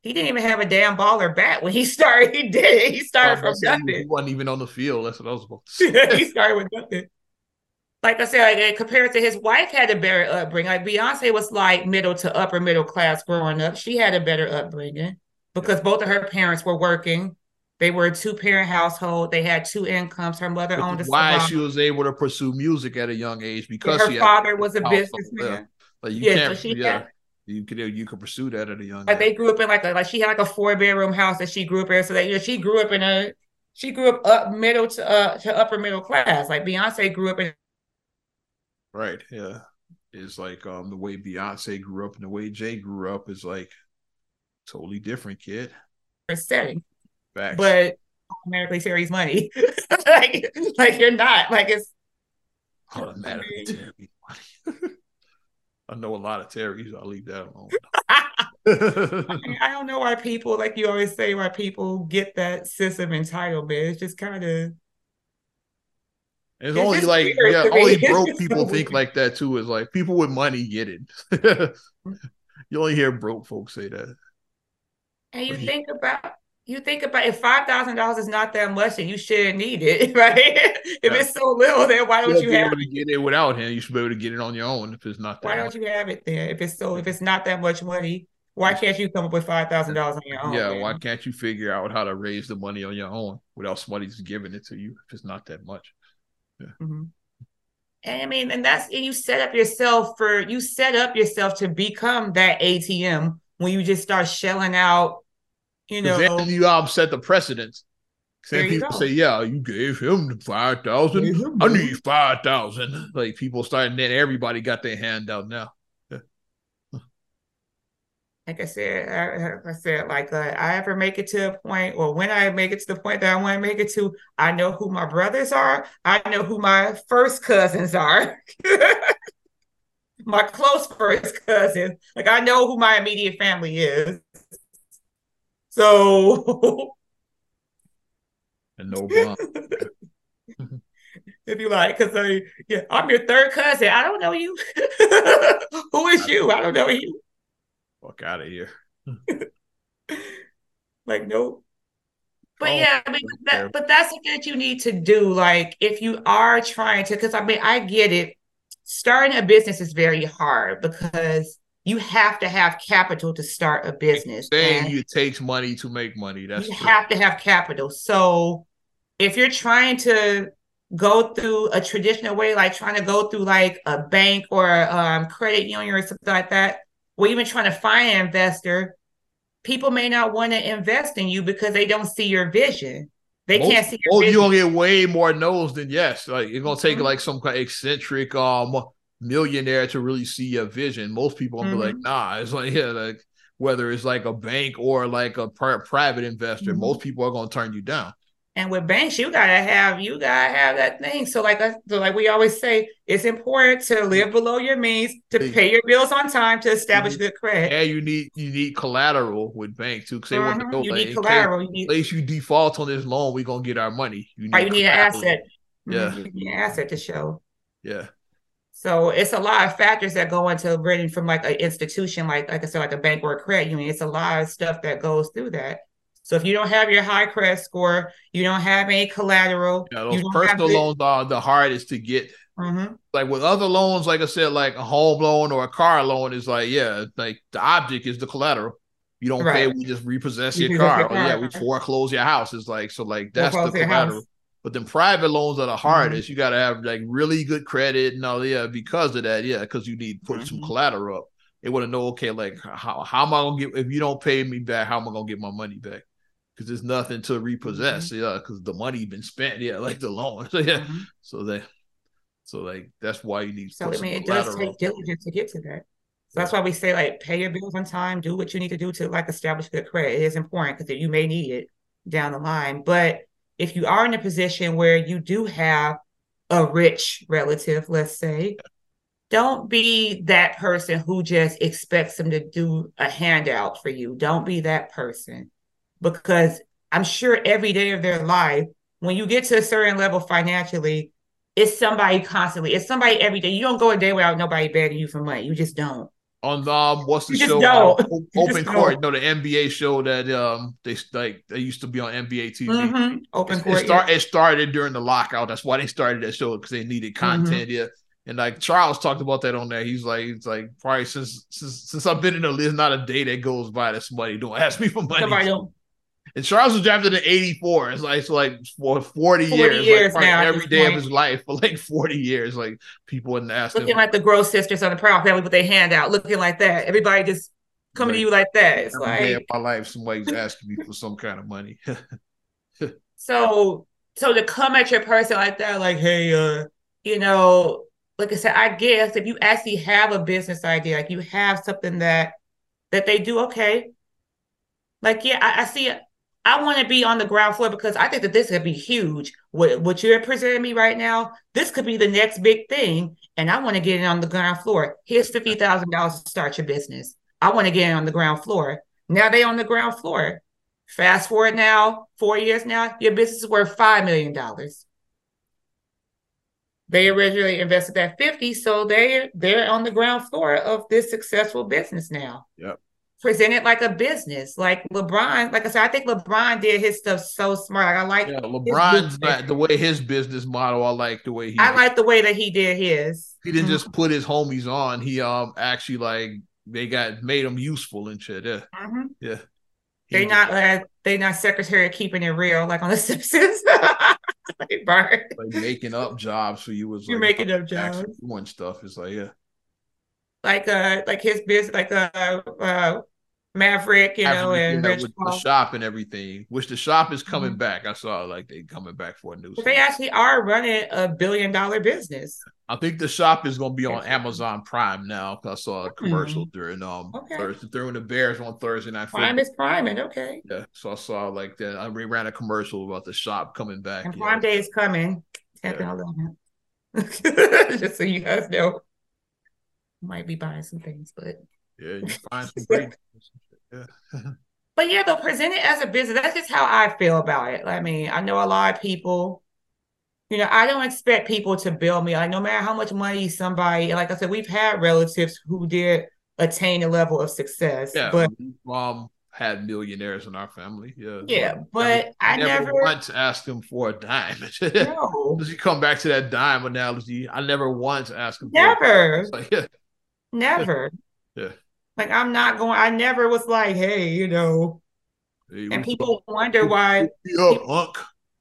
He didn't even have a damn ball or bat when he started. He did it. He started from nothing. He wasn't even on the field. That's what I was about to say. He started with nothing. Like I said, like, compared to his wife had a better upbringing. Like Beyonce was like middle to upper middle class growing up. She had a better upbringing because both of her parents were working. They were a two-parent household. They had two incomes. Her mother owned a salon. Why she was able to pursue music at a young age because her she father had was a household. businessman. Yeah. Like you yeah, can't, so she yeah, had, you could you could pursue that at a young. Like age. They grew up in like a, like she had like a four-bedroom house that she grew up in. So that you know she grew up in a she grew up up middle to uh to upper middle class. Like Beyonce grew up in. Right. Yeah, it's like um the way Beyonce grew up and the way Jay grew up is like totally different, kid. Setting. Facts. But automatically serious money. like, like you're not. Like it's automatically Terry money. I know a lot of Terry's, I'll leave that alone. I, mean, I don't know why people, like you always say, why people get that sense of entitlement. It's just kind of It's, it's only like yeah, only broke people think like that too. Is like people with money get it. You only hear broke folks say that. And you think about You think about if five thousand dollars is not that much, then you shouldn't need it, right? If yeah. it's so little, then why don't you, you have it? Get it without him? You should be able to get it on your own if it's not that Why much. Don't you have it then? If it's so, if it's not that much money, Why can't you come up with five thousand dollars on your own? Yeah, man? Why can't you figure out how to raise the money on your own without somebody just giving it to you? It's just not that much. Yeah. Mm-hmm. And I mean, and that's, and you set up yourself for, you set up yourself to become that A T M when you just start shelling out, you know. Then you upset the precedence. Then people go. say, yeah, you gave him five thousand dollars. I need five thousand dollars. Like people starting, then everybody got their hand out now. Like I said, I, I said, like, uh, I ever make it to a point, or when I make it to the point that I want to make it to, I know who my brothers are. I know who my first cousins are. My close first cousins. Like, I know who my immediate family is. So. And no problem. If you like, because uh, yeah, I'm your third cousin. I don't know you. Who is you? I don't know you. Fuck out of here. Like, nope. But oh, yeah, I mean, that, but that's something that you need to do. Like, if you are trying to, because I mean, I get it. Starting a business is very hard because you have to have capital to start a business. Saying you, it takes money to make money. That's you true. have to have capital. So if you're trying to go through a traditional way, like trying to go through like a bank or a um, credit union or something like that, or even trying to find an investor, people may not want to invest in you because they don't see your vision. They most, can't see your oh, vision. You'll get way more no's than yes. Like it's going to take mm-hmm. like some kind of eccentric um, millionaire to really see your vision. Most people will mm-hmm. be like, nah, it's like, yeah, like whether it's like a bank or like a pr- private investor, mm-hmm. most people are going to turn you down. And with banks, you gotta have you gotta have that thing. So like, I, so like we always say, it's important to live below your means, to pay your bills on time, to establish need, good credit. And you need you need collateral with banks too, because they mm-hmm. want to go. You like, need collateral. Case, you need, in case you default on this loan, we're gonna get our money. You need, you need an asset. Yeah, you need an asset to show. Yeah. So it's a lot of factors that go into renting from like an institution, like like I said, like a bank or a credit union. It's a lot of stuff that goes through that. So if you don't have your high credit score, you don't have any collateral. Yeah, those personal loans are the hardest to get. Mm-hmm. Like with other loans, like I said, like a home loan or a car loan is like, yeah, like the object is the collateral. You don't right. pay, we just repossess you your car. Your car. Or, yeah, we foreclose your house. It's like, so like that's the collateral. House. But then private loans are the hardest. Mm-hmm. You got to have like really good credit and all, yeah, because of that. Yeah, because you need to put mm-hmm. some collateral up. They want to know, okay, like how, how am I going to get, if you don't pay me back, how am I going to get my money back? Because there's nothing to repossess, mm-hmm. yeah. Because the money been spent, yeah, like the loan, so yeah. Mm-hmm. So that, so like that's why you need. So I mean, it does take diligence to get to that. So that's why we say like pay your bills on time, do what you need to do to like establish good credit. It is important because you may need it down the line. But if you are in a position where you do have a rich relative, let's say, yeah. don't be that person who just expects them to do a handout for you. Don't be that person. Because I'm sure every day of their life, when you get to a certain level financially, it's somebody constantly. It's somebody every day. You don't go a day without nobody begging you for money. You just don't. On um, what's the you show? Uh, Open Court. Don't. No, the N B A show that um they like they used to be on N B A T V. Mm-hmm. Open it, Court. It, start, yeah. it started during the lockout. That's why they started that show because they needed content. Mm-hmm. Yeah. And like Charles talked about that on there. He's like, it's like probably since since since I've been in the there's not a day that goes by that somebody don't ask me for money. Somebody don't. And Charles was drafted in eighty-four. It's like it's like for forty, forty years, years like, now, every day point. of his life for like forty years. Like people wouldn't ask. Looking him. like the Gross Sisters on the Proud Family with their hand out, looking like that. Everybody just coming like, to you like that. It's every like day of my life, somebody's asking me for some kind of money. so so to come at your person like that, like hey, uh, you know, like I said, I guess if you actually have a business idea, like you have something that that they do, okay. Like yeah, I, I see it. I want to be on the ground floor because I think that this could be huge. What, what you're presenting me right now, this could be the next big thing. And I want to get it on the ground floor. Here's fifty thousand dollars to start your business. I want to get it on the ground floor. Now they on the ground floor. Fast forward now, four years now, your business is worth five million dollars. They originally invested that fifty, so they're, they're on the ground floor of this successful business now. Yep. Presented like a business, like LeBron. Like I said, I think LeBron did his stuff so smart. Like I like yeah, LeBron's not the way his business model. I like the way he. I did. like the way that he did his. He didn't mm-hmm. just put his homies on. He um actually like they got made them useful and shit. Yeah, mm-hmm. yeah. They not like they not secretary of keeping it real like on The Simpsons. like, Bart. like making up jobs for you is you're like, making up jobs. Doing stuff is like yeah. Like uh, like his business, like uh, uh Maverick, you know, and Rich with the shop and everything. Which the shop is coming mm-hmm. back. I saw like they coming back for a new. They actually are running a billion dollar business. I think the shop is going to be on Amazon Prime now because I saw a commercial mm-hmm. during um okay. Thursday during the Bears on Thursday night. Prime is priming, okay. Yeah, so I saw like that. I ran a commercial about the shop coming back. And Prime Day is coming. Yeah. Just so you guys know, might be buying some things, but yeah, you find some great things. Yeah. But yeah, they'll present it as a business. That's just how I feel about it. I mean, I know a lot of people. You know, I don't expect people to bill me. Like, no matter how much money somebody, like I said, we've had relatives who did attain a level of success. Yeah, but mom had millionaires in our family. Yeah, yeah, but I, mean, I never, never once asked him for a dime. No, does he come back to that dime analogy? I never once asked him. Never, for a dime. Like, yeah. never. Yeah, like I'm not going. I never was like, hey, you know, hey, and people up? wonder why. Yo, unc.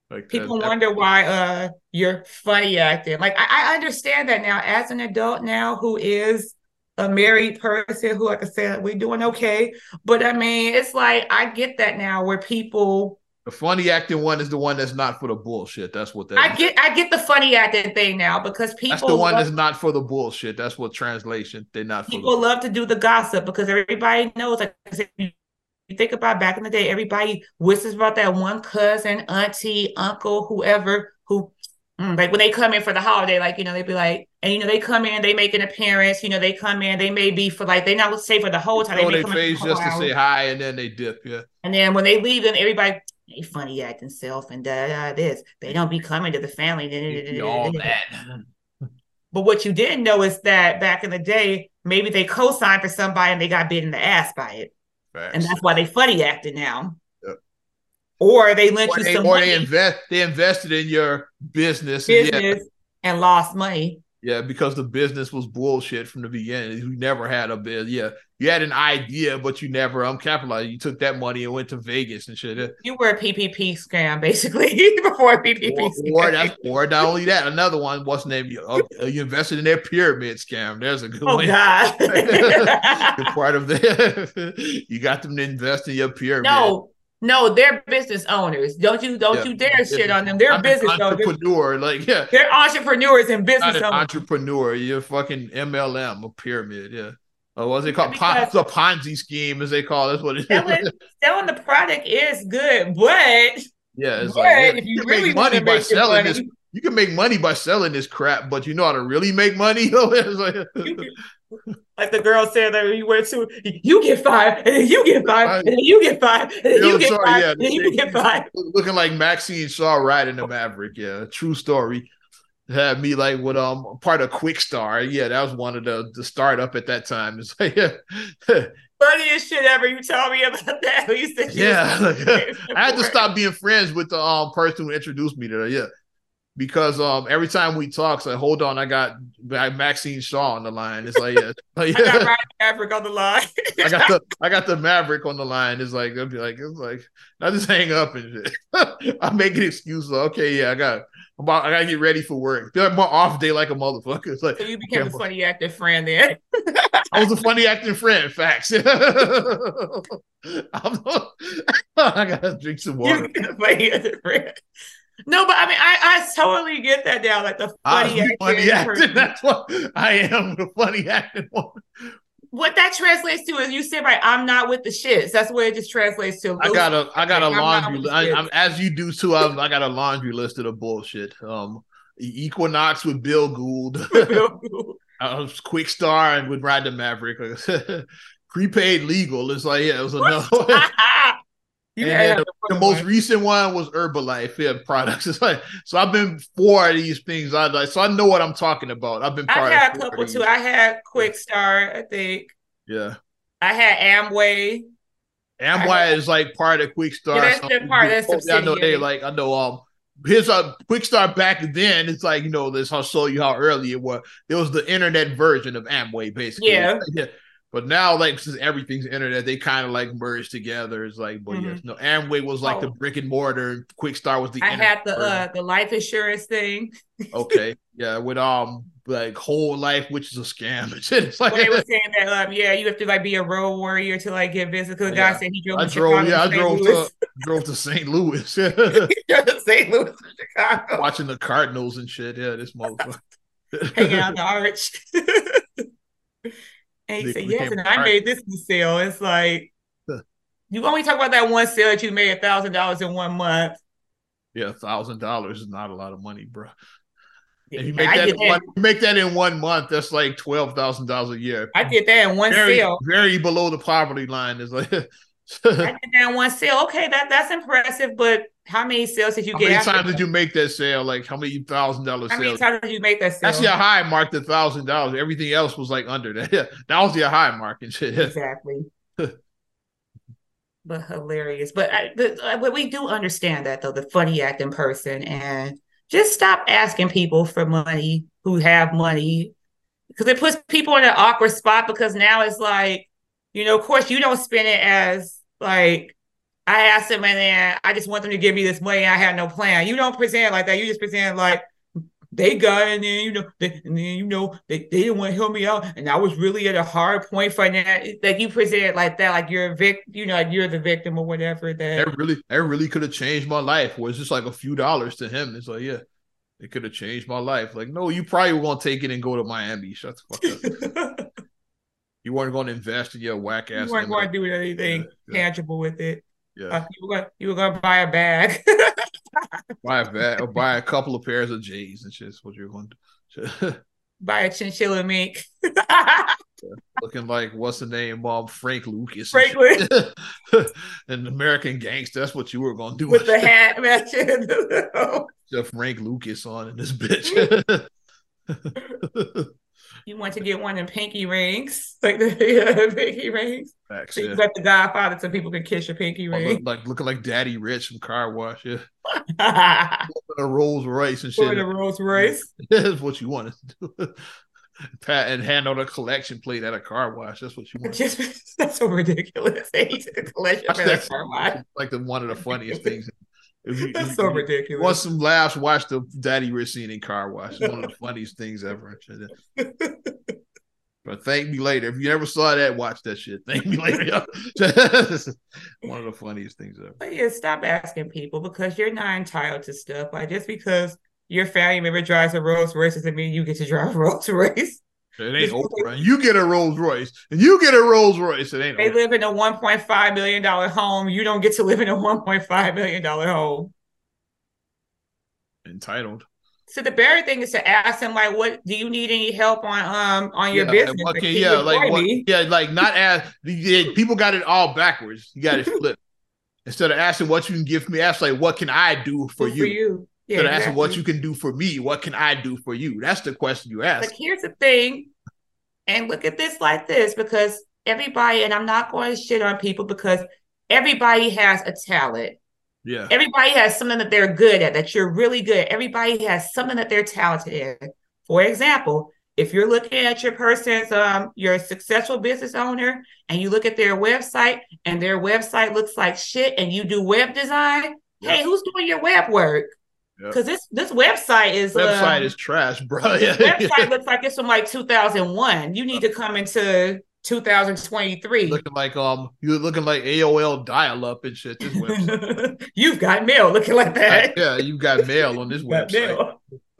Like people that, wonder that, why uh you're funny acting. Like I, I understand that now as an adult now who is a married person who, like I said, we're doing okay. But I mean, it's like I get that now where people. The funny acting one is the one that's not for the bullshit. That's what that I is. get. I get the funny acting thing now because people. That's the one love, that's not for the bullshit. That's what translation. They're not. For people the love to do the gossip because everybody knows. Like I said, you think about back in the day, everybody whistles about that one cousin, auntie, uncle, whoever, who like when they come in for the holiday, like, you know, they'd be like, and you know, they come in, they make an appearance, you know, they come in, they may be for like, they not say for the whole time. They may come in just to say hi and then they dip, yeah. And then when they leave, then everybody, they funny acting self and da da this. They don't be coming to the family. All that. But what you didn't know is that back in the day, maybe they co-signed for somebody and they got bit in the ass by it. Facts. And that's why they funny acting now, yep. or they lent or you they, some or money. They invest. They invested in your business, business and, yeah. and lost money. Yeah, because the business was bullshit from the beginning. You never had a biz. Yeah, you had an idea, but you never um capitalized. You took that money and went to Vegas and shit. You were a P P P scam basically before a P P P. Or, scam. Or, that's, or not only that, another one. What's named you, uh, you invested in their pyramid scam. There's a good oh, one. Oh God, you're part of that. You got them to invest in your pyramid. No. No, they're business owners. Don't you don't yeah. you dare shit on them. They're I'm business an entrepreneur, owners. Like yeah. They're entrepreneurs and business an owners. Entrepreneur, you're fucking M L M, a pyramid, yeah. Oh, what's it called? Pon the Ponzi scheme, as they call it. That's what it selling, is. Selling the product is good, but yeah, it's but like, if you, you really make money by make selling money, this, you can make money by selling this crap, but you know how to really make money. Like, like the girl said that you were too, you get five, and you get five, and you get five, and you get five, and you get five. Looking like Maxine Shaw riding the Maverick, yeah, true story. Had me like with um part of Quickstar, yeah, that was one of the the startup at that time. It's like yeah. funniest shit ever. You tell me about that. You said yeah, like, I had to stop being friends with the um person who introduced me to that, yeah. Because um, every time we talk, it's like, hold on, I got Maxine Shaw on the line. It's like, yeah, like, yeah. I got Ryan Maverick on the line. I got the I got the Maverick on the line. It's like, it'll be like, it's like, I just hang up and shit. I make an excuse. Like, okay, yeah, I got, I'm about, I gotta get ready for work. Feel like my off day, like a motherfucker. It's like, so you became a funny acting friend then. I was a funny acting friend. Facts. I'm not, I gotta drink some water. You funny acting friend. No, but I mean, I, I totally get that now. Like the funny, acting, funny acting. That's what I am, the funny acting one. What that translates to is you say, right, I'm not with the shits. That's what it just translates to. I got a, I got like, a laundry. I, I'm as you do too. I, I got a laundry list of the bullshit. Um, Equinox with Bill Gould. Bill Gould. uh, Quick Star and would ride the Maverick. Prepaid legal. It's like yeah, it was another one. Yeah, and the most recent one was Herbalife yeah, products. It's like, so I've been four of these things. I like, so I know what I'm talking about. I've been. Part I had of a couple too. I had Quickstar, I think. Yeah. I had Amway. Amway had, is like part of Quickstar. Yeah, that's their part. That's subsidiary. I know they like. I know um. Here's a Quickstar back then. It's like you know this. I show you how early it was. It was the internet version of Amway, basically. Yeah. yeah. But now, like, since everything's internet, they kind of like merged together. It's like, but mm-hmm. yes, no, Amway was like oh. the brick and mortar, and Quick Start was the. I had the uh, the life insurance thing. Okay, yeah, with um like Whole Life, which is a scam. It's like, well, they were saying that um yeah, you have to like be a road warrior to like get business. Because the guy yeah. said he drove. I drove, yeah, I drove to drove to Saint Louis. He drove to Saint Louis from Chicago, watching the Cardinals and shit. Yeah, this motherfucker hanging out the arch. And he said, yes, and I made this sale. It's like, you only talk about that one sale that you made one thousand dollars in one month. Yeah, one thousand dollars is not a lot of money, bro. If you make that, in one, you make that in one month, that's like twelve thousand dollars a year. I did that in one very, sale. Very below the poverty line. Is like I did that in one sale. Okay, that, that's impressive, but how many sales did you how get? How many times that? Did you make that sale? Like, how many thousand dollar sales? How many times did you make that sale? That's your high mark, the thousand dollars. Everything else was like under that. That was your high mark and shit. Exactly. But hilarious. But, I, but we do understand that, though, the funny acting person. And just stop asking people for money who have money, because it puts people in an awkward spot, because now it's like, you know, of course, you don't spend it as like, I asked them and then I just want them to give me this money and I had no plan. You don't present like that. You just present like they got it and then, you know, they, and then, you know, they, they didn't want to help me out. And I was really at a hard point for that. Like you present it like that, like you're a victim, you know, like you're the victim or whatever. That it really, that really could have changed my life. Well, it's just like a few dollars to him. It's like, yeah, it could have changed my life. Like, no, you probably won't take it and go to Miami. Shut the fuck up. You weren't going to invest in your whack ass. You weren't going to do anything yeah, yeah. tangible with it. Yeah, uh, you were gonna, you were gonna buy a bag, buy a bag, or buy a couple of pairs of J's and shit. That's what you're going to buy a chinchilla mink, yeah. looking like what's the name, Bob um, Frank Lucas, Frank Lucas, an American gangster. That's what you were going to do with the hat matching. The Frank Lucas on in this bitch. You want to get one in pinky rings, like the uh, pinky rings. Facts, so you yeah. got the Godfather, so people can kiss your pinky ring. Oh, look, like looking like Daddy Rich from Car Wash, yeah. a Rolls Royce and shit. A Rolls Royce. That's what you want to do. Pat and handle the collection plate at a car wash. That's what you want. Just that's so ridiculous. The collection plate at a car wash. Like the one of the funniest things. If you, that's if so you ridiculous. Want some laughs? Watch the Daddy Rich scene in Car Wash. It's one of the funniest things ever. But thank me later. If you ever saw that, watch that shit. Thank me later. One of the funniest things ever. But yeah, stop asking people, because you're not entitled to stuff. Like just because your family member drives a Rolls Royce doesn't mean you get to drive a Rolls Royce. It ain't Oprah. You get a Rolls Royce, and you get a Rolls Royce. It ain't. They Oprah. Live in a one point five million dollar home. You don't get to live in a one point five million dollar home. Entitled. So the better thing is to ask them, like, "What do you need any help on? Um, on your yeah, business? What, okay, yeah, like, what, yeah, like not ask. People got it all backwards. You got it flipped. Instead of asking what you can give me, ask like, "What can I do for do you?" For you. Yeah, so exactly. Asking what you can do for me, what can I do for you? That's the question you ask. But here's the thing, and look at this like this, because everybody, and I'm not going to shit on people, because everybody has a talent. Yeah. Everybody has something that they're good at, that you're really good at. Everybody has something that they're talented in. For example, if you're looking at your person's, um, your successful business owner, and you look at their website, and their website looks like shit, and you do web design, yeah. Hey, who's doing your web work? Because this this website is website um, is trash, bro. Yeah. Website looks like it's from like two thousand one. You need to come into two thousand twenty-three. Looking like um, you're looking like A O L dial up and shit. This website. You've got mail looking like that. Yeah, you got mail on this website.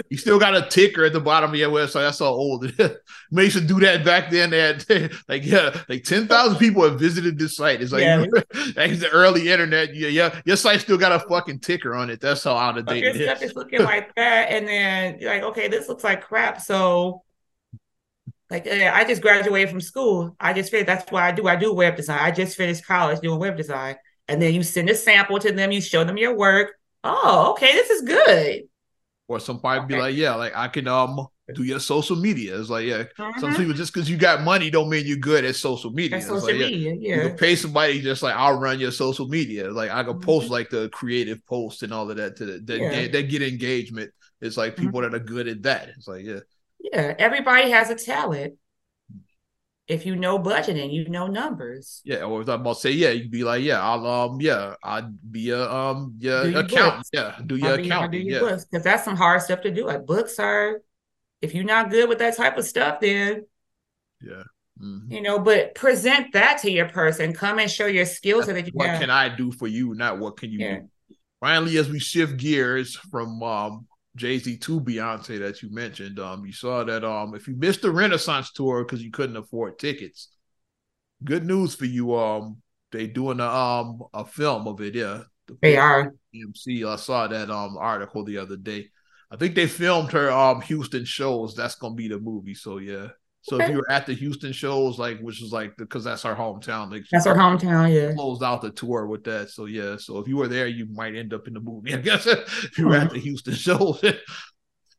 You still got a ticker at the bottom of your website. That's all old. They used to do that back then. They had like yeah, like ten thousand people have visited this site. It's like yeah. That's the early internet. Yeah, yeah. Your site still got a fucking ticker on it. That's how out of date it is. Your stuff is looking like that, and then you're like, okay, this looks like crap. So, like, I just graduated from school. I just figured that's what I do. I do web design. I just finished college doing web design, and then you send a sample to them. You show them your work. Oh, okay, this is good. Or somebody okay. be like, yeah, like I can um do your social media. It's like, yeah, uh-huh. some people just because you got money don't mean you're good at social media. At social like, media, yeah. yeah. You can pay somebody just like I'll run your social media. Like I can mm-hmm. post like the creative post and all of that to the, that, yeah. they, they get engagement. It's like people mm-hmm. that are good at that. It's like yeah, yeah. Everybody has a talent. if you know budgeting, you know numbers. Yeah, or if I'm about to say, yeah, you'd be like, yeah, I'll um, yeah, I'd be a um, yeah, accountant. Yeah, do your accounting. Yeah, because that's some hard stuff to do. Like books are, if you're not good with that type of stuff, then yeah. Mm-hmm. You know, but present that to your person. Come and show your skills. That's so that you what have. Can I do for you, not what can you yeah. do. Finally, as we shift gears from um, Jay-Z to Beyonce that you mentioned, um, you saw that um, if you missed the Renaissance tour because you couldn't afford tickets, good news for you. Um, they doing a um a film of it. Yeah, the they are. M C, I saw that um article the other day. I think they filmed her um Houston shows. That's gonna be the movie. So yeah. So okay. If you were at the Houston shows, like, which is like, because that's our hometown. Like, that's our hometown, yeah. Closed out the tour with that. So, yeah. So if you were there, you might end up in the movie, I guess, if you were mm-hmm. at the Houston shows.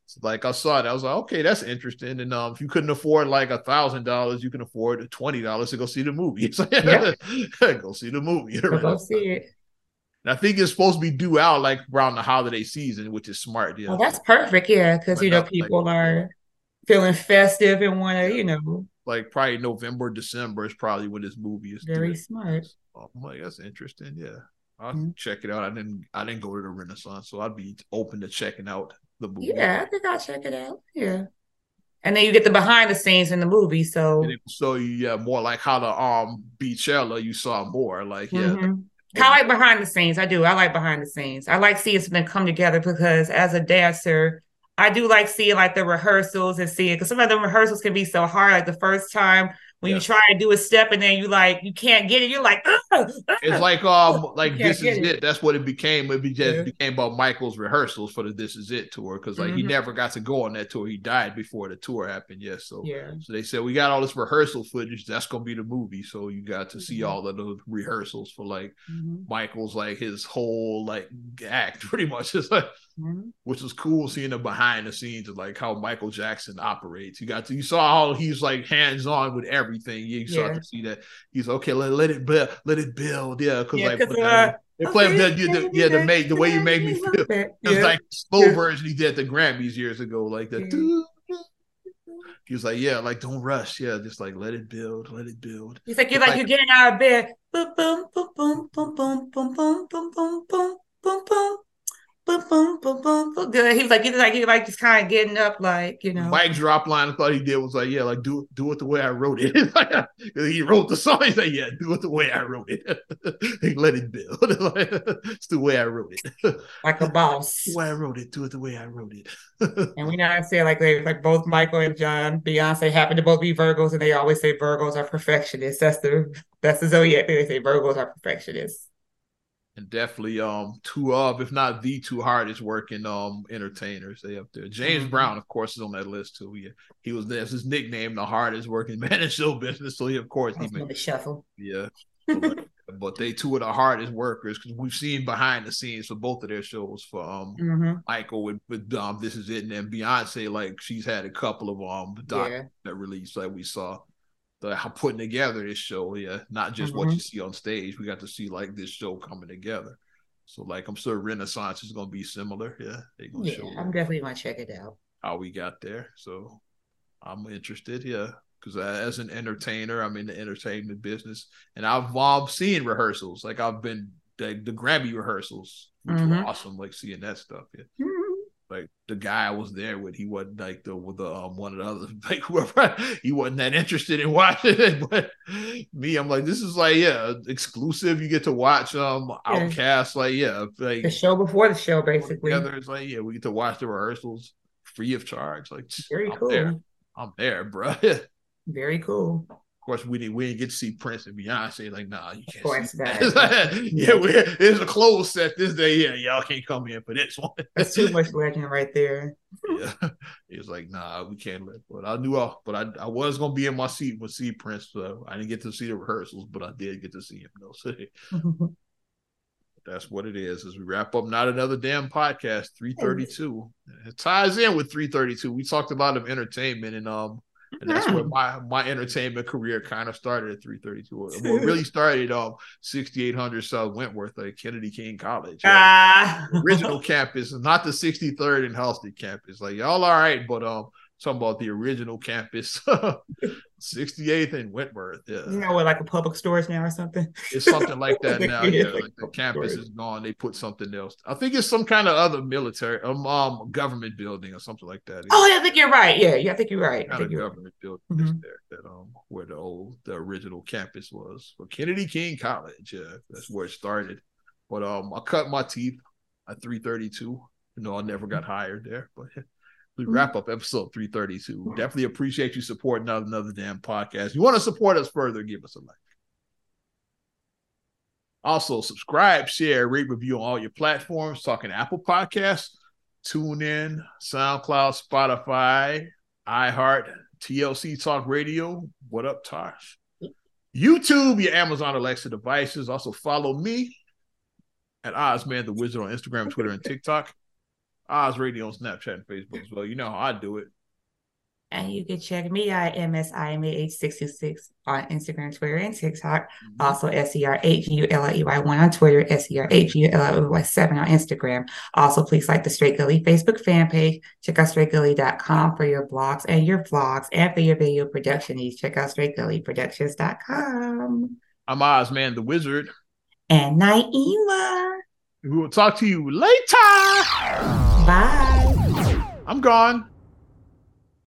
So, like, I saw it. I was like, okay, that's interesting. And um, if you couldn't afford, like, a thousand dollars, you can afford twenty dollars to go see the movie. So, yeah. Go see the movie. Right? Go see it. And I think it's supposed to be due out, like, around the holiday season, which is smart. Yeah. Oh, that's perfect, yeah, because, like, you know, people like, are... feeling festive and want to, you know. Like probably November, December is probably when this movie is. Very doing. Smart. So I'm like, that's interesting. Yeah, I'll mm-hmm. check it out. I didn't, I didn't go to the Renaissance, so I'd be open to checking out the movie. Yeah, I think I'll check it out. Yeah, and then you get the behind the scenes in the movie, so and it, so yeah, more like how the um Beachella you saw more like mm-hmm. yeah. I like behind the scenes. I do. I like behind the scenes. I like seeing something come together because as a dancer. I do like seeing like the rehearsals and seeing because some of the rehearsals can be so hard. Like the first time when yeah. you try to do a step and then you like you can't get it, you're like, ah, ah. It's like um like This Is it. it. That's what it became. It be just yeah. became about Michael's rehearsals for the This Is It tour because like mm-hmm. he never got to go on that tour. He died before the tour happened. Yes, yeah, so yeah. so they said we got all this rehearsal footage. That's gonna be the movie. So you got to mm-hmm. see all of the rehearsals for like mm-hmm. Michael's like his whole like act pretty much. It's like. Mm-hmm. Which was cool seeing the behind the scenes of like how Michael Jackson operates. You got to, you saw how he's like hands on with everything. You yeah. start to see that he's okay. Let, let it build, let it build. Yeah, because yeah, like they uh, okay, play the, the, the yeah the make the way you make me feel. It's yeah. like slow yeah. version he did at the Grammys years ago. Like that. Yeah. He was like, yeah, like don't rush. Yeah, just like let it build, let it build. He's like, you're like, like you're getting out of bed. Boom, boom, boom, boom, boom, boom, boom, boom, boom, boom, boom, boom, boom. Boom, boom, boom, boom, boom. Good. He was like, he was like, he was like, just kind of getting up, like you know. Mike drop line. I thought he did was like, yeah, like do do it the way I wrote it. He wrote the song. He's like, yeah, do it the way I wrote it. He let it build. It's the way I wrote it. Like a boss. The way I wrote it. Do it the way I wrote it. And we know I say like they like both Michael and John Beyonce happen to both be Virgos, and they always say Virgos are perfectionists. That's the that's the zodiac thing. They say Virgos are perfectionists. And definitely um two of, if not the two hardest working um entertainers they up there. James mm-hmm. Brown, of course, is on that list too. Yeah, he was there. It's his nickname, the hardest working man in show business. So he, of course, he made the shuffle. Yeah, so, but, but they two are the hardest workers because we've seen behind the scenes for both of their shows. For um mm-hmm. Michael with, with um This Is It, and then Beyonce, like she's had a couple of um doc yeah. that released like we saw. How putting together this show, yeah, not just mm-hmm. what you see on stage. We got to see like this show coming together. So, like, I'm sure Renaissance is going to be similar. Yeah, they gonna yeah, show I'm it. Definitely going to check it out. How we got there. So, I'm interested. Yeah, because as an entertainer, I'm in the entertainment business, and I've um, seen rehearsals. Like I've been the, the Grammy rehearsals, which mm-hmm. were awesome. Like seeing that stuff. Yeah. Mm-hmm. Like the guy I was there with, he wasn't like the with the um, one of the others, like whoever, he wasn't that interested in watching it. But me, I'm like, this is like yeah, exclusive. You get to watch um Outcast, yeah. like yeah, like the show before the show, basically. Together, it's like yeah, we get to watch the rehearsals free of charge. Like very I'm cool. There. I'm there, bro. Very cool. Of course, we didn't we didn't get to see Prince and Beyonce. Like, nah, you can't. Of course, see that. That. Yeah, we it's a closed set this day. Yeah, y'all can't come in for this one. That's too much legend right there. Yeah, it was like, nah, we can't let. But I knew, I, but I, I was gonna be in my seat when see Prince. So I didn't get to see the rehearsals, but I did get to see him. Though, so that's what it is. As we wrap up, not another damn podcast. three thirty-two. It ties in with three thirty-two. We talked about of entertainment and um. And that's where my, my entertainment career kind of started at three thirty-two. Well, it really started um sixty-eight hundred South Wentworth at Kennedy King College. Ah. Uh, original campus, not the sixty-third and Halstead campus. Like, y'all all right, but um, talking about the original campus. sixty-eighth and Whitworth. Yeah. You know what, like a public stores now or something? It's something like that now. Yeah, like like the campus stores. Is gone. They put something else. I think it's some kind of other military, um, um government building or something like that. Oh, yeah, I think you're right. Yeah, yeah, I think you're right. Kind of government right. building mm-hmm. there, that um, where the old, the original campus was. Well, Kennedy King College. Yeah, that's where it started. But um, I cut my teeth at three thirty-two. You know, I never got hired there, but. We wrap up episode three thirty-two. Definitely appreciate you supporting Another Damn Podcast. If you want to support us further, give us a like. Also, subscribe, share, rate, review on all your platforms. Talking Apple Podcasts, TuneIn, SoundCloud, Spotify, iHeart, T L C Talk Radio. What up, Tosh? YouTube, your Amazon Alexa devices. Also, follow me at Ozman the Wizard on Instagram, Twitter, and TikTok. Oz Radio on Snapchat and Facebook as well. You know how I do it. And you can check me out M S I M A H six six six on Instagram, Twitter, and TikTok. Mm-hmm. Also, S E R H U L I E Y one on Twitter, S E R H U L I E Y seven on Instagram. Also, please like the Straight Gully Facebook fan page. Check out straight gully dot com for your blogs and your vlogs. And for your video production needs, check out straight gully productions dot com. I'm Ozman the Wizard. And Naima. We will talk to you later. Bye. I'm gone.